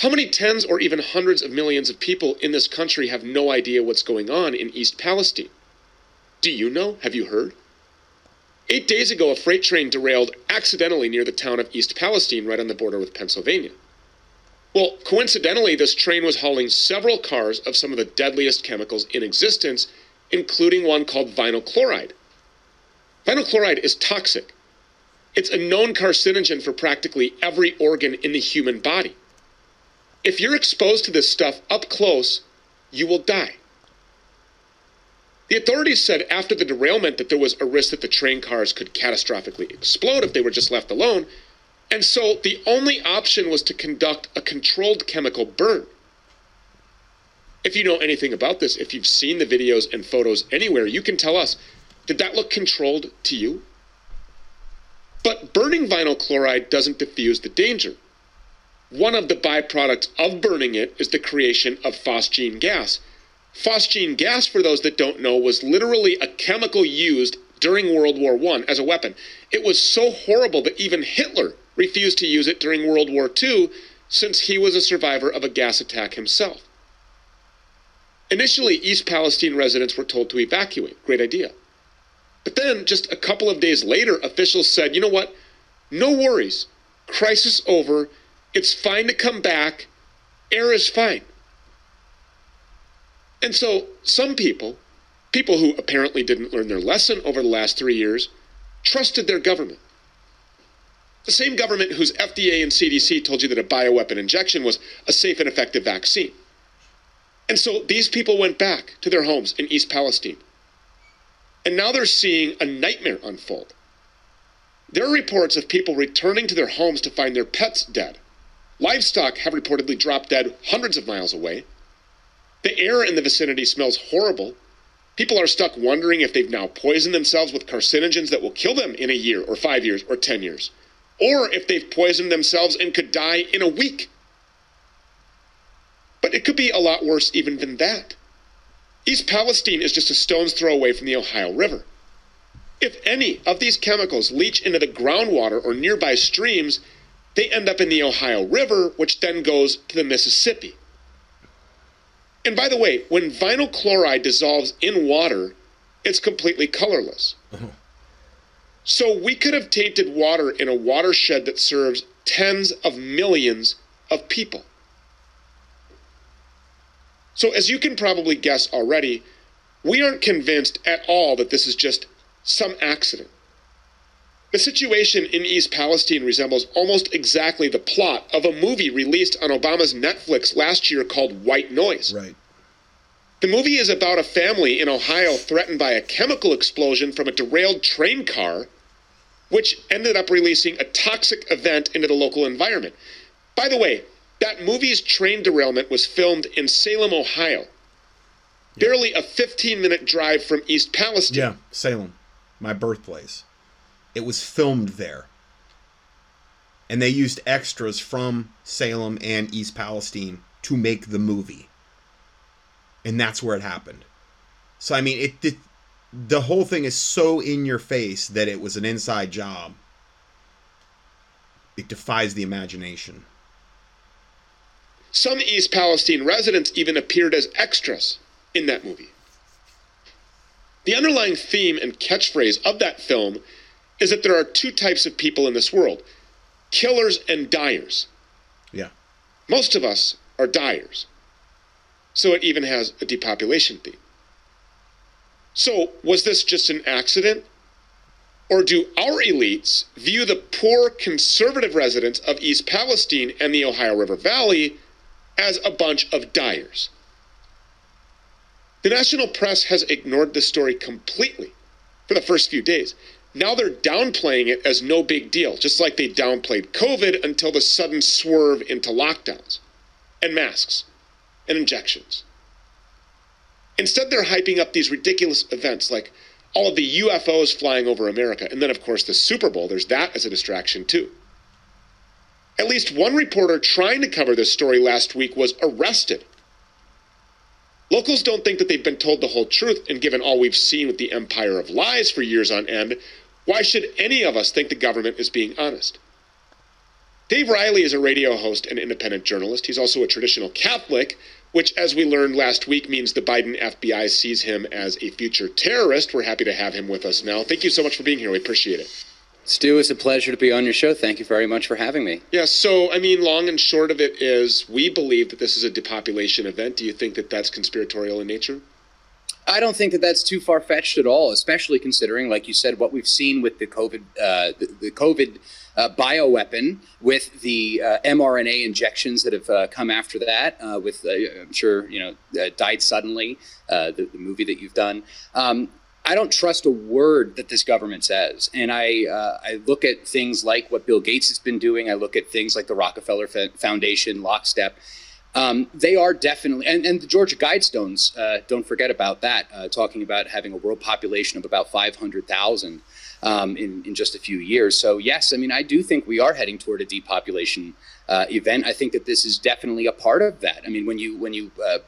How many tens or even hundreds of millions of people in this country have no idea what's going on in East Palestine? Do you know? Have you heard? Eight days ago, a freight train derailed accidentally near the town of East Palestine, right on the border with Pennsylvania. Well, coincidentally, this train was hauling several cars of some of the deadliest chemicals in existence, including one called vinyl chloride. Vinyl chloride is toxic. It's a known carcinogen for practically every organ in the human body. If you're exposed to this stuff up close, you will die. The authorities said after the derailment that there was a risk that the train cars could catastrophically explode if they were just left alone, and so the only option was to conduct a controlled chemical burn. If you know anything about this, if you've seen the videos and photos anywhere, you can tell us, did that look controlled to you? But burning vinyl chloride doesn't diffuse the danger. One of the byproducts of burning it is the creation of phosgene gas. Phosgene gas, for those that don't know, was literally a chemical used during World War One as a weapon. It was so horrible that even Hitler refused to use it during World War Two, since he was a survivor of a gas attack himself. Initially, East Palestine residents were told to evacuate. Great idea. But then, just a couple of days later, officials said, you know what? No worries. Crisis over. It's fine to come back. Air is fine. And so some people, people who apparently didn't learn their lesson over the last three years, trusted their government. The same government whose F D A and C D C told you that a bioweapon injection was a safe and effective vaccine. And so these people went back to their homes in East Palestine. And now they're seeing a nightmare unfold. There are reports of people returning to their homes to find their pets dead. Livestock have reportedly dropped dead hundreds of miles away. The air in the vicinity smells horrible. People are stuck wondering if they've now poisoned themselves with carcinogens that will kill them in a year or five years or ten years, or if they've poisoned themselves and could die in a week. But it could be a lot worse even than that. East Palestine is just a stone's throw away from the Ohio River. If any of these chemicals leach into the groundwater or nearby streams, they end up in the Ohio River, which then goes to the Mississippi. And by the way, when vinyl chloride dissolves in water, it's completely colorless. So we could have tainted water in a watershed that serves tens of millions of people. So as you can probably guess already, we aren't convinced at all that this is just some accident. The situation in East Palestine resembles almost exactly the plot of a movie released on Obama's Netflix last year called White Noise. Right. The movie is about a family in Ohio threatened by a chemical explosion from a derailed train car, which ended up releasing a toxic event into the local environment. By the way, that movie's train derailment was filmed in Salem, Ohio. Yeah. Barely a fifteen-minute drive from East Palestine. Yeah, Salem, my birthplace. It was filmed there. And they used extras from Salem and East Palestine to make the movie. And that's where it happened. So, I mean, it, it the whole thing is so in your face that it was an inside job. It defies the imagination. Some East Palestine residents even appeared as extras in that movie. The underlying theme and catchphrase of that film is that there are two types of people in this world, killers and dyers. Yeah. Most of us are dyers. So it even has a depopulation theme. So was this just an accident? Or do our elites view the poor conservative residents of East Palestine and the Ohio River Valley as a bunch of dyers? The national press has ignored this story completely for the first few days. Now they're downplaying it as no big deal, just like they downplayed COVID until the sudden swerve into lockdowns and masks and injections. Instead, they're hyping up these ridiculous events like all of the U F Os flying over America. And then, of course, the Super Bowl. There's that as a distraction, too. At least one reporter trying to cover this story last week was arrested. Locals don't think that they've been told the whole truth, and given all we've seen with the empire of lies for years on end, why should any of us think the government is being honest? Dave Riley is a radio host and independent journalist. He's also a traditional Catholic, which, as we learned last week, means the Biden F B I sees him as a future terrorist. We're happy to have him with us now. Thank you so much for being here. We appreciate it. Stu, it's a pleasure to be on your show. Thank you very much for having me. Yeah, so, I mean, long and short of it is we believe that this is a depopulation event. Do you think that that's conspiratorial in nature? I don't think that that's too far-fetched at all, especially considering, like you said, what we've seen with the COVID, uh, the, the COVID uh, bioweapon, with the uh, mRNA injections that have uh, come after that, uh, with, uh, I'm sure, you know, uh, Died Suddenly, uh, the, the movie that you've done. Um, I don't trust a word that this government says. And I uh, I look at things like what Bill Gates has been doing. I look at things like the Rockefeller F- Foundation, Lockstep. Um, they are definitely, and, and the Georgia Guidestones, uh, don't forget about that, uh, talking about having a world population of about five hundred thousand um, in, in just a few years. So yes, I mean, I do think we are heading toward a depopulation uh, event. I think that this is definitely a part of that. I mean, when you, when you uh,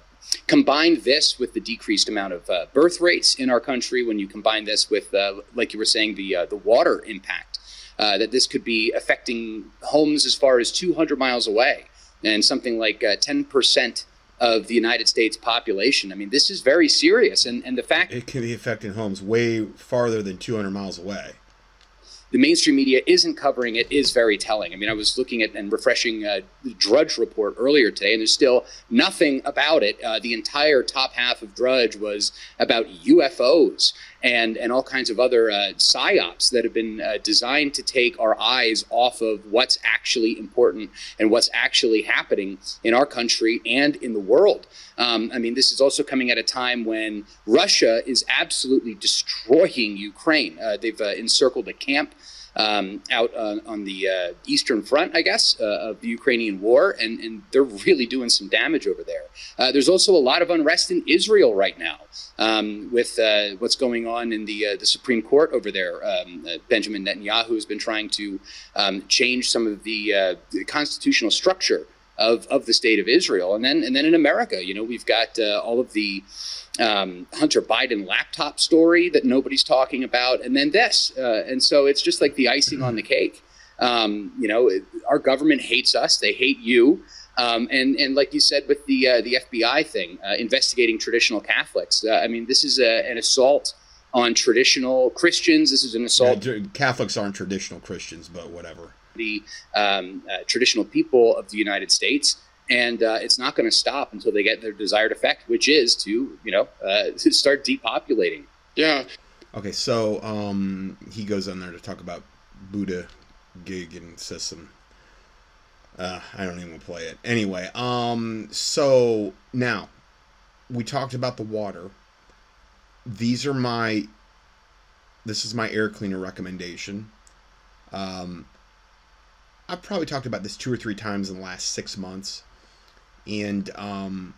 combine this with the decreased amount of uh, birth rates in our country, when you combine this with, uh, like you were saying, the, uh, the water impact, uh, that this could be affecting homes as far as two hundred miles away. And something like uh, ten percent of the United States population. I mean, this is very serious. And, and the fact it can be affecting homes way farther than two hundred miles away. The mainstream media isn't covering it is very telling. I mean, I was looking at and refreshing uh, the Drudge report earlier today, and there's still nothing about it. Uh, the entire top half of Drudge was about U F Os and, and all kinds of other uh, psyops that have been uh, designed to take our eyes off of what's actually important and what's actually happening in our country and in the world. Um, I mean, this is also coming at a time when Russia is absolutely destroying Ukraine. Uh, they've uh, encircled a camp um, out uh, on the uh, Eastern Front, I guess, uh, of the Ukrainian war, and, and they're really doing some damage over there. Uh, there's also a lot of unrest in Israel right now um, with uh, what's going on in the, uh, the Supreme Court over there. Um, uh, Benjamin Netanyahu has been trying to um, change some of the, uh, the constitutional structure Of, of the state of Israel. And then and then in America, you know, we've got uh, all of the um, Hunter Biden laptop story that nobody's talking about. And then this. Uh, and so it's just like the icing on the cake. Um, you know, it, our government hates us. They hate you. Um, and, and like you said, with the uh, the F B I thing, uh, investigating traditional Catholics. Uh, I mean, this is a, an assault on traditional Christians. This is an assault. Yeah, Catholics aren't traditional Christians, but whatever. the um, uh, traditional people of the United States, and uh, it's not going to stop until they get their desired effect, which is to, you know, uh, to start depopulating. Yeah. Okay, so um, he goes on there to talk about Buddha gig and says some, uh, I don't even want to play it. Anyway, um, so now, we talked about the water. These are my, this is my air cleaner recommendation. Um... I've probably talked about this two or three times in the last six months. And um,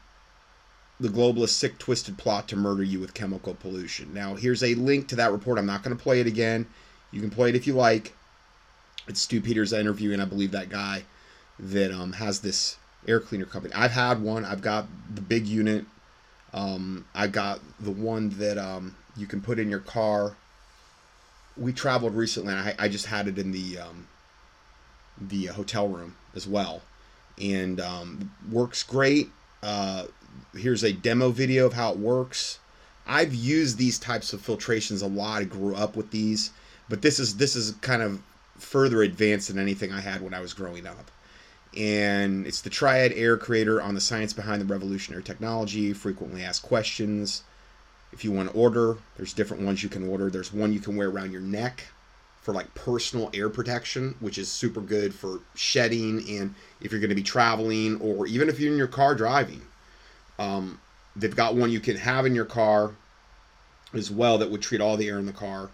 the globalist sick, twisted plot to murder you with chemical pollution. Now, here's a link to that report. I'm not going to play it again. You can play it if you like. It's Stu Peters' interview, and I believe that guy that um, has this air cleaner company. I've had one. I've got the big unit. Um, I got the one that um, you can put in your car. We traveled recently, and I, I just had it in the... Um, the hotel room as well, and um, works great. Uh, here's a demo video of how it works. I've used these types of filtrations a lot. I grew up with these, but this is this is kind of further advanced than anything I had when I was growing up. And it's the Triad Air Creator on the science behind the revolutionary technology, frequently asked questions. If you want to order, there's different ones you can order. There's one you can wear around your neck for like personal air protection, which is super good for shedding, and if you're going to be traveling or even if you're in your car driving. Um, they've got one you can have in your car as well that would treat all the air in the car.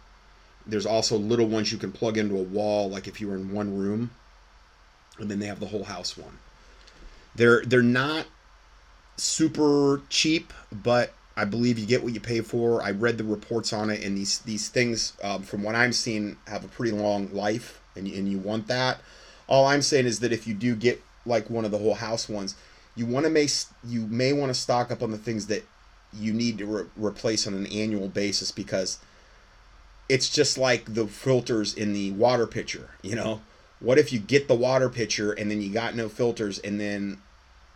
There's also little ones you can plug into a wall, like if you were in one room, and then they have the whole house one. They're they're not super cheap, but I believe you get what you pay for. I read the reports on it, and these these things, um, from what I'm seeing, have a pretty long life, and, and you want that. All I'm saying is that if you do get like one of the whole house ones, you want to make you may want to stock up on the things that you need to re- replace on an annual basis, because it's just like the filters in the water pitcher. You know, What if you get the water pitcher and then you got no filters, and then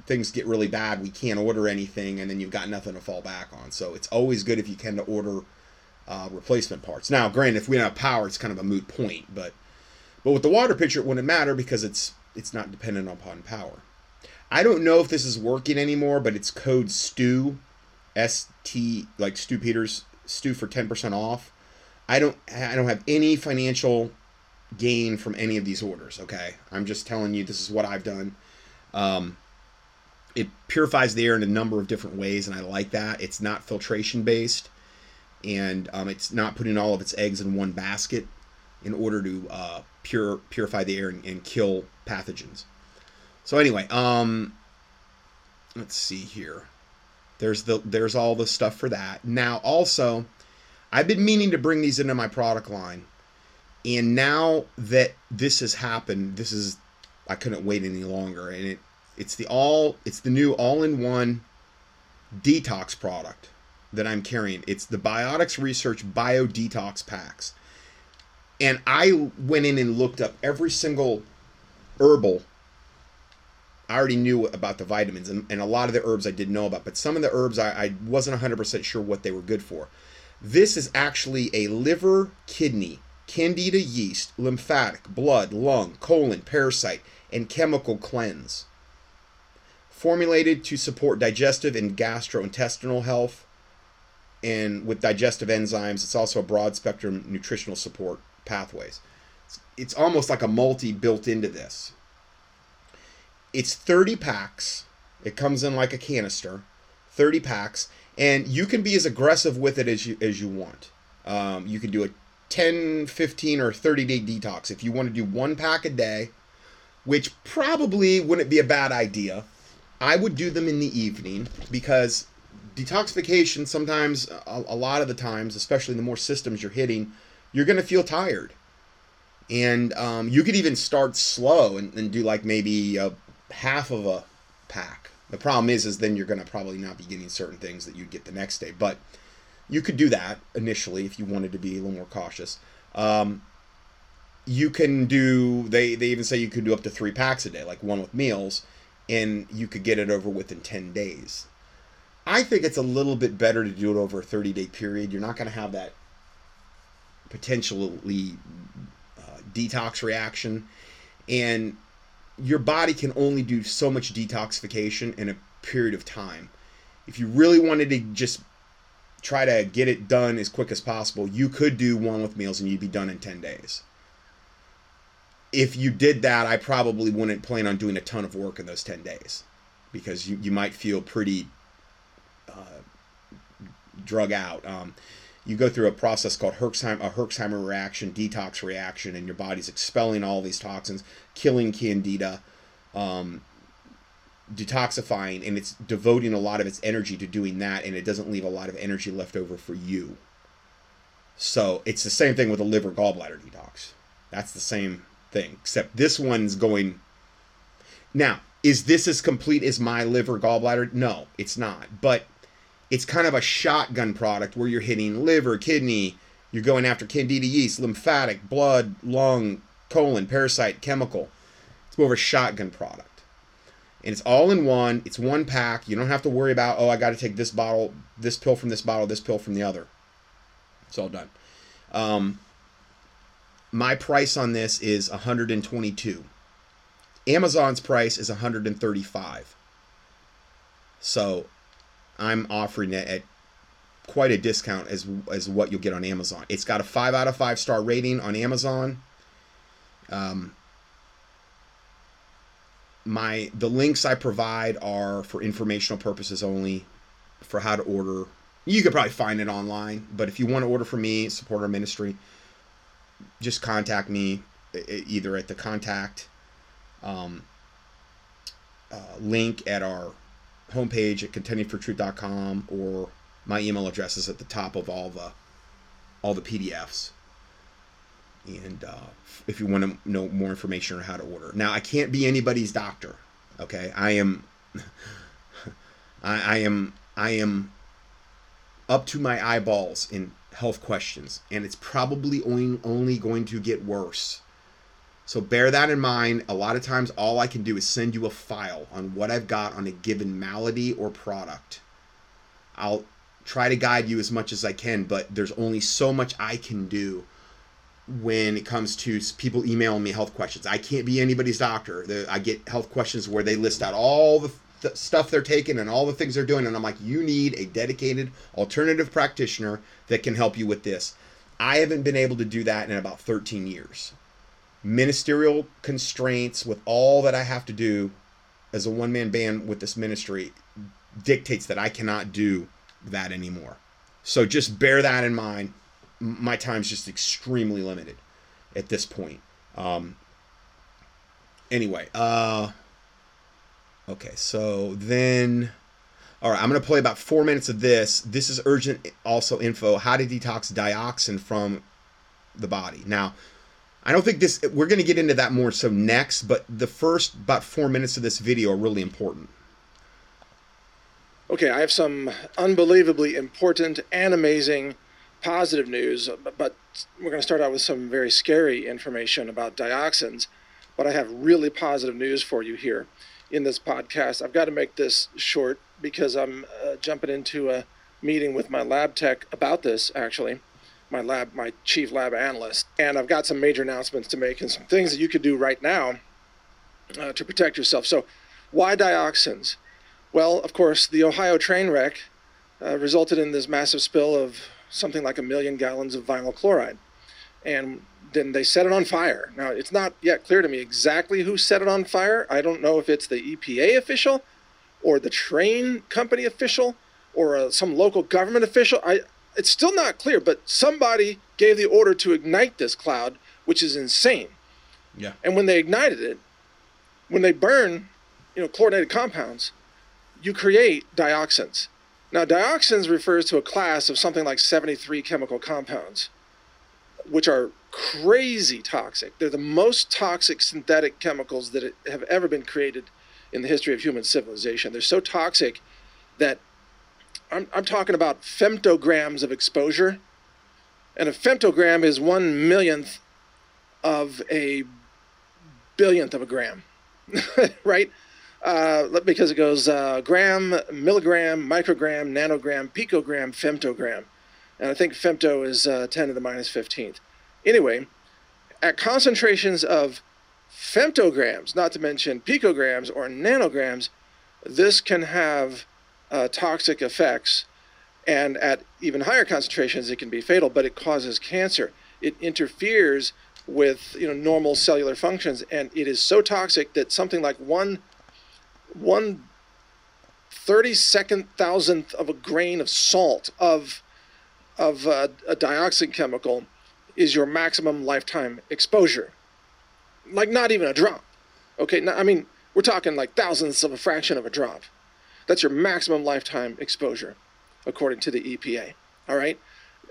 things get really bad, we can't order anything, and then you've got nothing to fall back on. So it's always good if you can to order uh, replacement parts. Now, granted, if we don't have power, it's kind of a moot point, but but with the water pitcher, it wouldn't matter because it's it's not dependent upon power. I don't know if this is working anymore, but it's code Stu, S T, like Stu Peters, Stu for ten percent off. I don't I don't have any financial gain from any of these orders, okay? I'm just telling you this is what I've done. Um, it purifies the air in a number of different ways, and I like that. It's not filtration-based, and um, it's not putting all of its eggs in one basket in order to uh, pure, purify the air and, and kill pathogens. So anyway, um, let's see here. There's the there's all the stuff for that. Now also, I've been meaning to bring these into my product line, and now that this has happened, this is I couldn't wait any longer. And it it's the all it's the new all-in-one detox product that I'm carrying. It's the Biotics Research Bio Detox Packs, and I went in and looked up every single herbal. I already knew about the vitamins and, and a lot of the herbs I didn't know about, but some of the herbs I, I wasn't one hundred percent sure what they were good for. This is actually a liver, kidney, candida yeast, lymphatic, blood, lung, colon, parasite, and chemical cleanse. Formulated to support digestive and gastrointestinal health, and with digestive enzymes, it's also a broad spectrum nutritional support pathways. It's, it's almost like a multi built into this. It's thirty packs. It comes in like a canister, thirty packs, and you can be as aggressive with it as you as you want. Um, you can do a ten, fifteen, or thirty day detox. If you want to do one pack a day, which probably wouldn't be a bad idea, I would do them in the evening, because detoxification sometimes, a, a lot of the times, especially the more systems you're hitting, you're going to feel tired. And um, you could even start slow and, and do like maybe a half of a pack. The problem is is then you're going to probably not be getting certain things that you'd get the next day, but you could do that initially if you wanted to be a little more cautious. Um, you can do, they, they even say you could do up to three packs a day, like one with meals, and you could get it over within ten days. I think it's a little bit better to do it over a thirty day period. You're not going to have that potentially uh, detox reaction, and your body can only do so much detoxification in a period of time. If you really wanted to just try to get it done as quick as possible, you could do one with meals and you'd be done in ten days. If you did that, I probably wouldn't plan on doing a ton of work in those ten days, because you, you might feel pretty uh, drug out. Um, you go through a process called Herxheimer, a Herxheimer reaction, detox reaction, and your body's expelling all these toxins, killing candida, um, detoxifying, and it's devoting a lot of its energy to doing that, and it doesn't leave a lot of energy left over for you. So it's the same thing with a liver gallbladder detox. That's the same thing, except this one's going... Now, is this as complete as my liver gallbladder? No, it's not, but... It's kind of a shotgun product where you're hitting liver, kidney, you're going after candida yeast, lymphatic, blood, lung, colon, parasite, chemical. It's more of a shotgun product. And it's all in one. It's one pack. You don't have to worry about, oh, I got to take this bottle, this pill from this bottle, this pill from the other. It's all done. Um, my price on this is one hundred twenty-two dollars. Amazon's price is one hundred thirty-five dollars. So... I'm offering it at quite a discount as as what you'll get on Amazon. It's got a five out of five star rating on Amazon. Um, my the links I provide are for informational purposes only, for how to order. You could probably find it online, but if you want to order from me, support our ministry, just contact me either at the contact um, uh, link at our homepage at contending for truth dot com, or my email address is at the top of all the all the P D Fs. And uh, if you want to know more information on how to order, now I can't be anybody's doctor. Okay, I am, I, I am, I am up to my eyeballs in health questions, and it's probably only only going to get worse. So bear that in mind. A lot of times all I can do is send you a file on what I've got on a given malady or product. I'll try to guide you as much as I can, but there's only so much I can do when it comes to people emailing me health questions. I can't be anybody's doctor. I get health questions where they list out all the th- stuff they're taking and all the things they're doing, and I'm like, you need a dedicated alternative practitioner that can help you with this. I haven't been able to do that in about thirteen years. Ministerial constraints with all that I have to do as a one-man band with this ministry dictates that I cannot do that anymore. So just bear that in mind. My time's just extremely limited at this point. Um, anyway, uh, okay, so then, all right, I'm going to play about four minutes of this. This is urgent also info, how to detox dioxin from the body. Now, I don't think this, we're going to get into that more so next, but the first about four minutes of this video are really important. Okay, I have some unbelievably important and amazing positive news, but we're going to start out with some very scary information about dioxins, but I have really positive news for you here in this podcast. I've got to make this short because I'm uh, jumping into a meeting with my lab tech about this, actually, my lab, my chief lab analyst, and I've got some major announcements to make and some things that you could do right now uh, to protect yourself. So why dioxins? Well, of course, the Ohio train wreck uh, resulted in this massive spill of something like a million gallons of vinyl chloride. And then they set it on fire. Now, it's not yet clear to me exactly who set it on fire. I don't know if it's the E P A official or the train company official or uh, some local government official. I, it's still not clear, but somebody gave the order to ignite this cloud, which is insane. Yeah. And when they ignited it, when they burn, you know, chlorinated compounds, you create dioxins. Now, dioxins refers to a class of something like seventy-three chemical compounds, which are crazy toxic. They're the most toxic synthetic chemicals that have ever been created in the history of human civilization. They're so toxic that I'm, I'm talking about femtograms of exposure. And a femtogram is one millionth of a billionth of a gram, right? Uh, because it goes uh, gram, milligram, microgram, nanogram, picogram, femtogram. And I think femto is uh, ten to the minus fifteenth. Anyway, at concentrations of femtograms, not to mention picograms or nanograms, this can have uh, toxic effects. And at even higher concentrations, it can be fatal, but it causes cancer. It interferes with, you know, normal cellular functions. And it is so toxic that something like one one thirty-second thousandth of a grain of salt of of uh, a dioxin chemical is your maximum lifetime exposure. Like not even a drop. Okay, now, I mean, we're talking like thousandths of a fraction of a drop. That's your maximum lifetime exposure, according to the E P A. All right?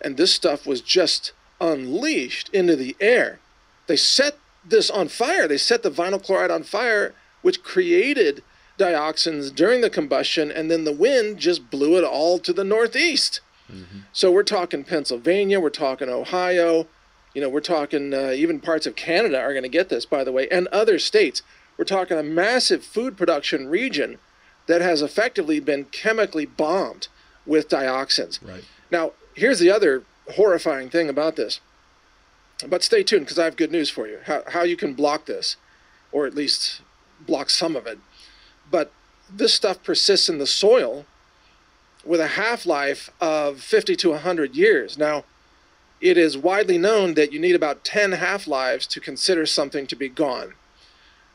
And this stuff was just unleashed into the air. They set this on fire. They set the vinyl chloride on fire, which created dioxins during the combustion, and then the wind just blew it all to the northeast. Mm-hmm. So we're talking Pennsylvania, we're talking Ohio, you know, we're talking uh, even parts of Canada are going to get this, by the way, and other states. We're talking a massive food production region that has effectively been chemically bombed with dioxins. Right. Now, here's the other horrifying thing about this, but stay tuned because I have good news for you, how, how you can block this, or at least block some of it. But this stuff persists in the soil with a half-life of fifty to one hundred years. Now, it is widely known that you need about ten half-lives to consider something to be gone.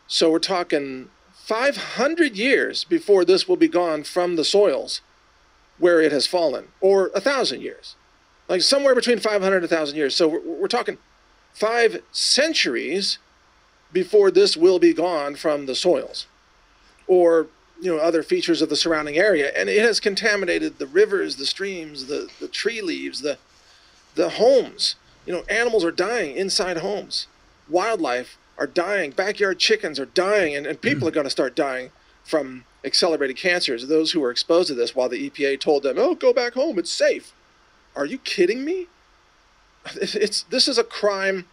So we're talking five hundred years before this will be gone from the soils where it has fallen, or one thousand years. Like somewhere between five hundred and one thousand years. So we're, we're talking five centuries before this will be gone from the soils, or, you know, other features of the surrounding area. And it has contaminated the rivers, the streams, the, the tree leaves, the the homes. You know, animals are dying inside homes. Wildlife are dying. Backyard chickens are dying. And, and people mm. are going to start dying from accelerated cancers. Those who were exposed to this while the E P A told them, oh, go back home, it's safe. Are you kidding me? It's, this is a crime.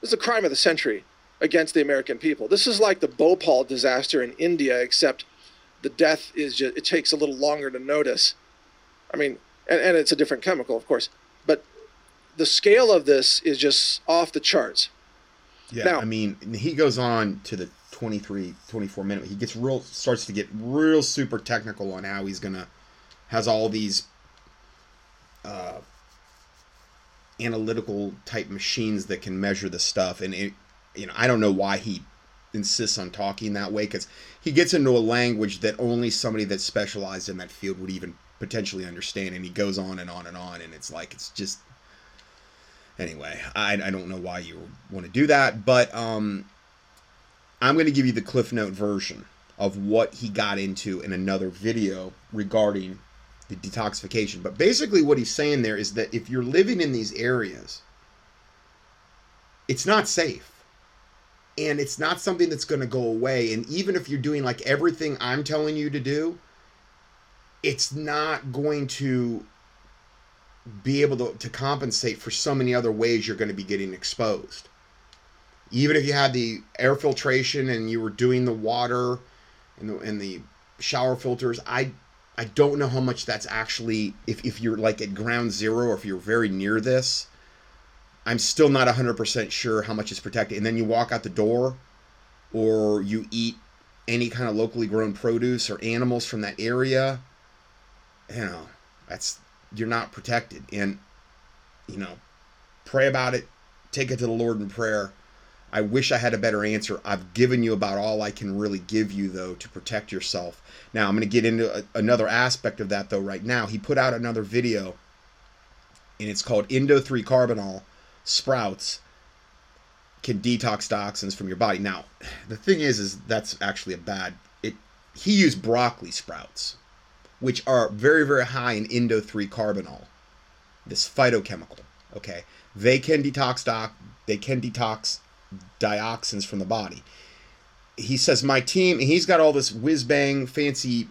This is a crime of the century. against the American people. This is like the Bhopal disaster in India, except the death is just, it takes a little longer to notice. I mean, and, and it's a different chemical, of course, but the scale of this is just off the charts. Yeah, now, I mean, he goes on to the twenty-three, twenty-four minute. He gets real, starts to get real super technical on how he's gonna, has all these uh, analytical type machines that can measure the stuff. And it, you know, I don't know why he insists on talking that way, because he gets into a language that only somebody that's specialized in that field would even potentially understand. And he goes on and on and on, and it's like, it's just, anyway, I, I don't know why you want to do that, but um, I'm going to give you the Cliff Note version of what he got into in another video regarding the detoxification. But basically what he's saying there is that if you're living in these areas, it's not safe. And it's not something that's going to go away. And even if you're doing like everything I'm telling you to do, it's not going to be able to, to compensate for so many other ways you're going to be getting exposed. Even if you had the air filtration and you were doing the water and the, and the shower filters, I I don't know how much that's actually, if, if you're like at ground zero or if you're very near this, I'm still not one hundred percent sure how much is protected. And then you walk out the door or you eat any kind of locally grown produce or animals from that area, you know, that's, you're not protected. And, you know, pray about it, take it to the Lord in prayer. I wish I had a better answer. I've given you about all I can really give you, though, to protect yourself. Now, I'm going to get into a, another aspect of that, though, right now. He put out another video, and it's called Indo three Carbinol Sprouts Can Detox Toxins From Your Body. Now, the thing is, is that's actually a bad... It, he used broccoli sprouts, which are very, very high in Indo three Carbinol, this phytochemical, okay? They can detox doc, they can detox dioxins from the body. He says, my team, and he's got all this whiz-bang, fancy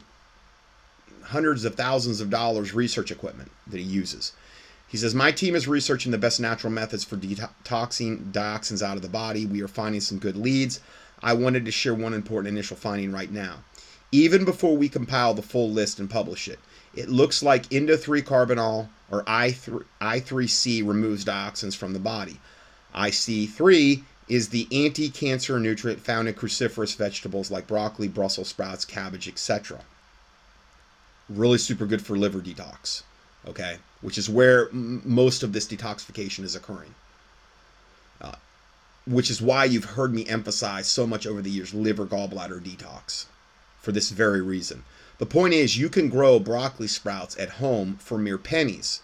hundreds of thousands of dollars research equipment that he uses. He says, my team is researching the best natural methods for detoxing dioxins out of the body. We are finding some good leads. I wanted to share one important initial finding right now. Even before we compile the full list and publish it, it looks like Indo three Carbinol or I three C removes dioxins from the body. I C three is the anti-cancer nutrient found in cruciferous vegetables like broccoli, Brussels sprouts, cabbage, et cetera. Really super good for liver detox, okay? Which is where m- most of this detoxification is occurring. Uh, which is why you've heard me emphasize so much over the years, liver gallbladder detox. For this very reason. The point is, you can grow broccoli sprouts at home for mere pennies.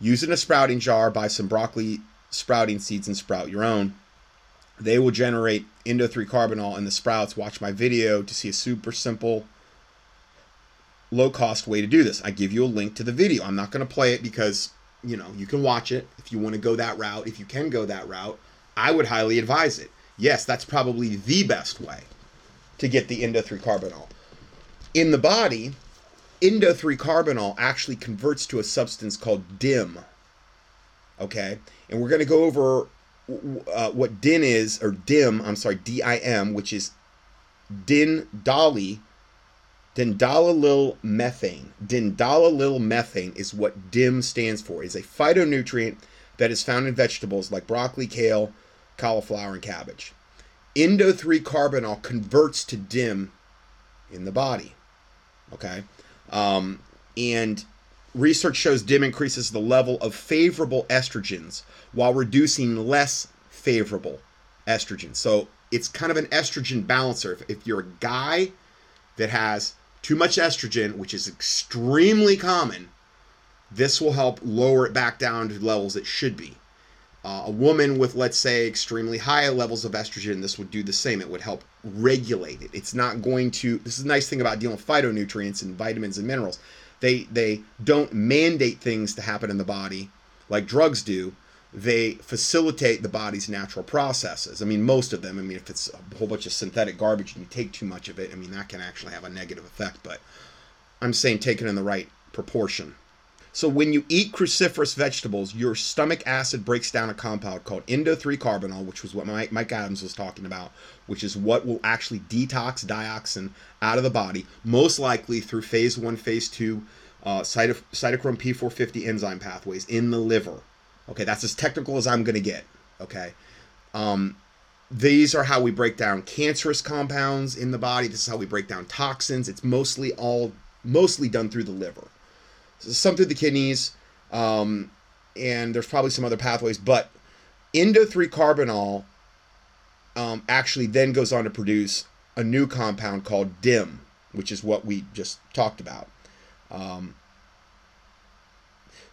Use in a sprouting jar, buy some broccoli sprouting seeds and sprout your own. They will generate Indo three Carbinol in the sprouts. Watch my video to see a super simple, low-cost way to do this. I give you a link to the video. I'm not going to play it because, you know, you can watch it if you want to go that route. If you can go that route, I would highly advise it. Yes, that's probably the best way to get the Indo three Carbinol. In the body, Indo three Carbinol actually converts to a substance called D I M. Okay? And we're going to go over uh, what D I N is, or D I M, I'm sorry, D I M, which is dindali, dindalylyl methane. Dindalylyl methane is what D I M stands for. It's a phytonutrient that is found in vegetables like broccoli, kale, cauliflower, and cabbage. Indo three Carbinol converts to D I M in the body, okay? Um, and research shows D I M increases the level of favorable estrogens while reducing less favorable estrogens. So it's kind of an estrogen balancer. If, if you're a guy that has too much estrogen, which is extremely common, this will help lower it back down to levels it should be. Uh, a woman with, let's say, extremely high levels of estrogen, this would do the same. It would help regulate it. It's not going to... This is the nice thing about dealing with phytonutrients and vitamins and minerals. They, they don't mandate things to happen in the body like drugs do. They facilitate the body's natural processes. I mean, most of them. I mean, if it's a whole bunch of synthetic garbage and you take too much of it, I mean, that can actually have a negative effect. But I'm saying take it in the right proportion. So when you eat cruciferous vegetables, your stomach acid breaks down a compound called indo three carbinol, which was what Mike, Mike Adams was talking about, which is what will actually detox dioxin out of the body, most likely through phase one, phase two, uh, cyto- cytochrome P four fifty enzyme pathways in the liver. Okay, that's as technical as I'm going to get. Okay, um, these are how we break down cancerous compounds in the body. This is how we break down toxins. It's mostly all mostly done through the liver. So some through the kidneys, um, and there's probably some other pathways, but indo three carbinol um, actually then goes on to produce a new compound called D I M, which is what we just talked about. Um,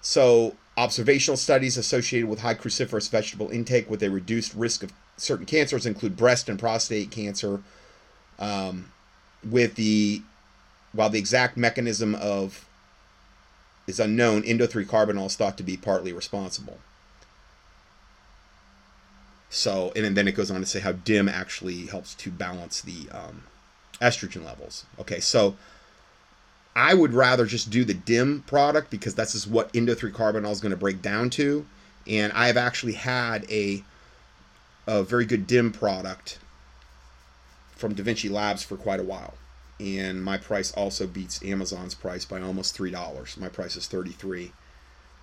so observational studies associated with high cruciferous vegetable intake with a reduced risk of certain cancers include breast and prostate cancer, um, with the, while the exact mechanism of is unknown, indo three carbinol is thought to be partly responsible. So, and then it goes on to say how D I M actually helps to balance the um, estrogen levels. Okay, so I would rather just do the D I M product because that's is what indo three carbinol is going to break down to. And I've actually had a, a very good D I M product from Da Vinci Labs for quite a while. And my price also beats Amazon's price by almost three dollars. My price is thirty-three dollars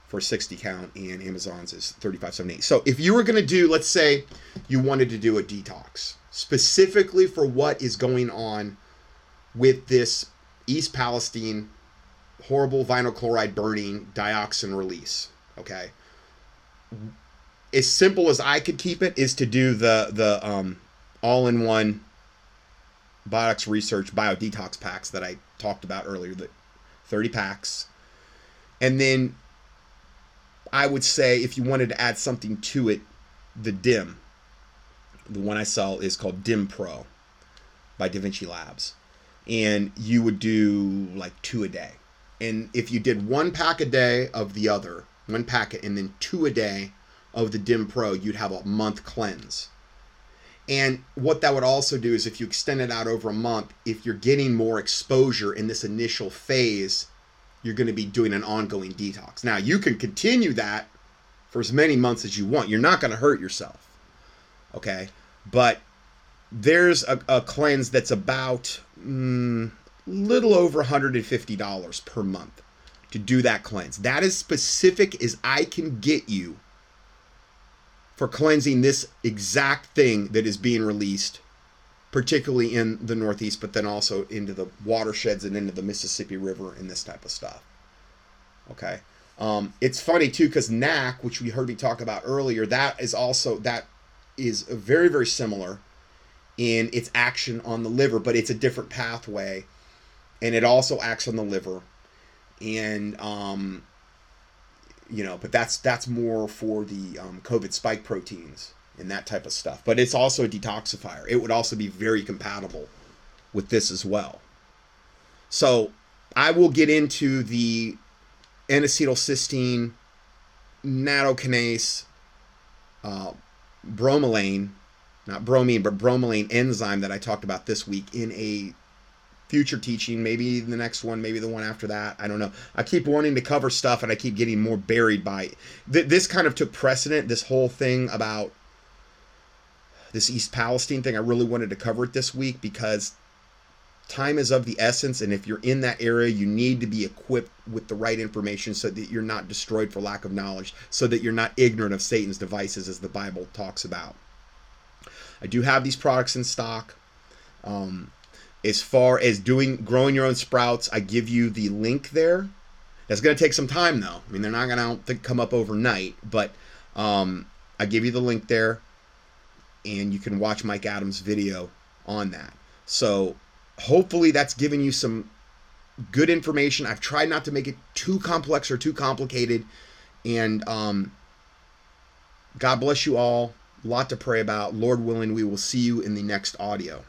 for a sixty count, and Amazon's is thirty-five seventy-eight. So if you were going to do, let's say you wanted to do a detox, specifically for what is going on with this East Palestine horrible vinyl chloride burning dioxin release, okay? As simple as I could keep it is to do the, the um, all-in-one Biotics Research Bio Detox Packs that I talked about earlier, the thirty packs. And then I would say if you wanted to add something to it, the D I M. The one I sell is called D I M Pro by Da Vinci Labs. And you would do like two a day. And if you did one pack a day of the other, one packet, and then two a day of the D I M Pro, you'd have a month cleanse. And what that would also do is if you extend it out over a month, if you're getting more exposure in this initial phase, you're going to be doing an ongoing detox. Now, you can continue that for as many months as you want. You're not going to hurt yourself, okay? But there's a, a cleanse that's about a mm, little over one hundred fifty dollars per month to do that cleanse. That is specific as I can get you for cleansing this exact thing that is being released, particularly in the Northeast, but then also into the watersheds and into the Mississippi River and this type of stuff. Okay. Um, it's funny too, because N A C, which we heard me talk about earlier, that is also, that is very, very similar in its action on the liver, but it's a different pathway and it also acts on the liver. And, um, you know, but that's that's more for the um, COVID spike proteins and that type of stuff. But it's also a detoxifier. It would also be very compatible with this as well. So I will get into the N-acetylcysteine, natokinase, uh, bromelain, not bromine, but bromelain enzyme that I talked about this week in a future teaching, maybe the next one, maybe the one after that. I don't know. I keep wanting to cover stuff and I keep getting more buried by it. Th- this kind of took precedent, this whole thing about this East Palestine thing. I really wanted to cover it this week because time is of the essence. And if you're in that area, you need to be equipped with the right information so that you're not destroyed for lack of knowledge, so that you're not ignorant of Satan's devices, as the Bible talks about. I do have these products in stock. Um, As far as doing growing your own sprouts, I give you the link there. That's going to take some time, though. I mean, they're not going to, I don't think, come up overnight, but um, I give you the link there, and you can watch Mike Adams' video on that. So hopefully that's given you some good information. I've tried not to make it too complex or too complicated, and um, God bless you all. A lot to pray about. Lord willing, we will see you in the next audio.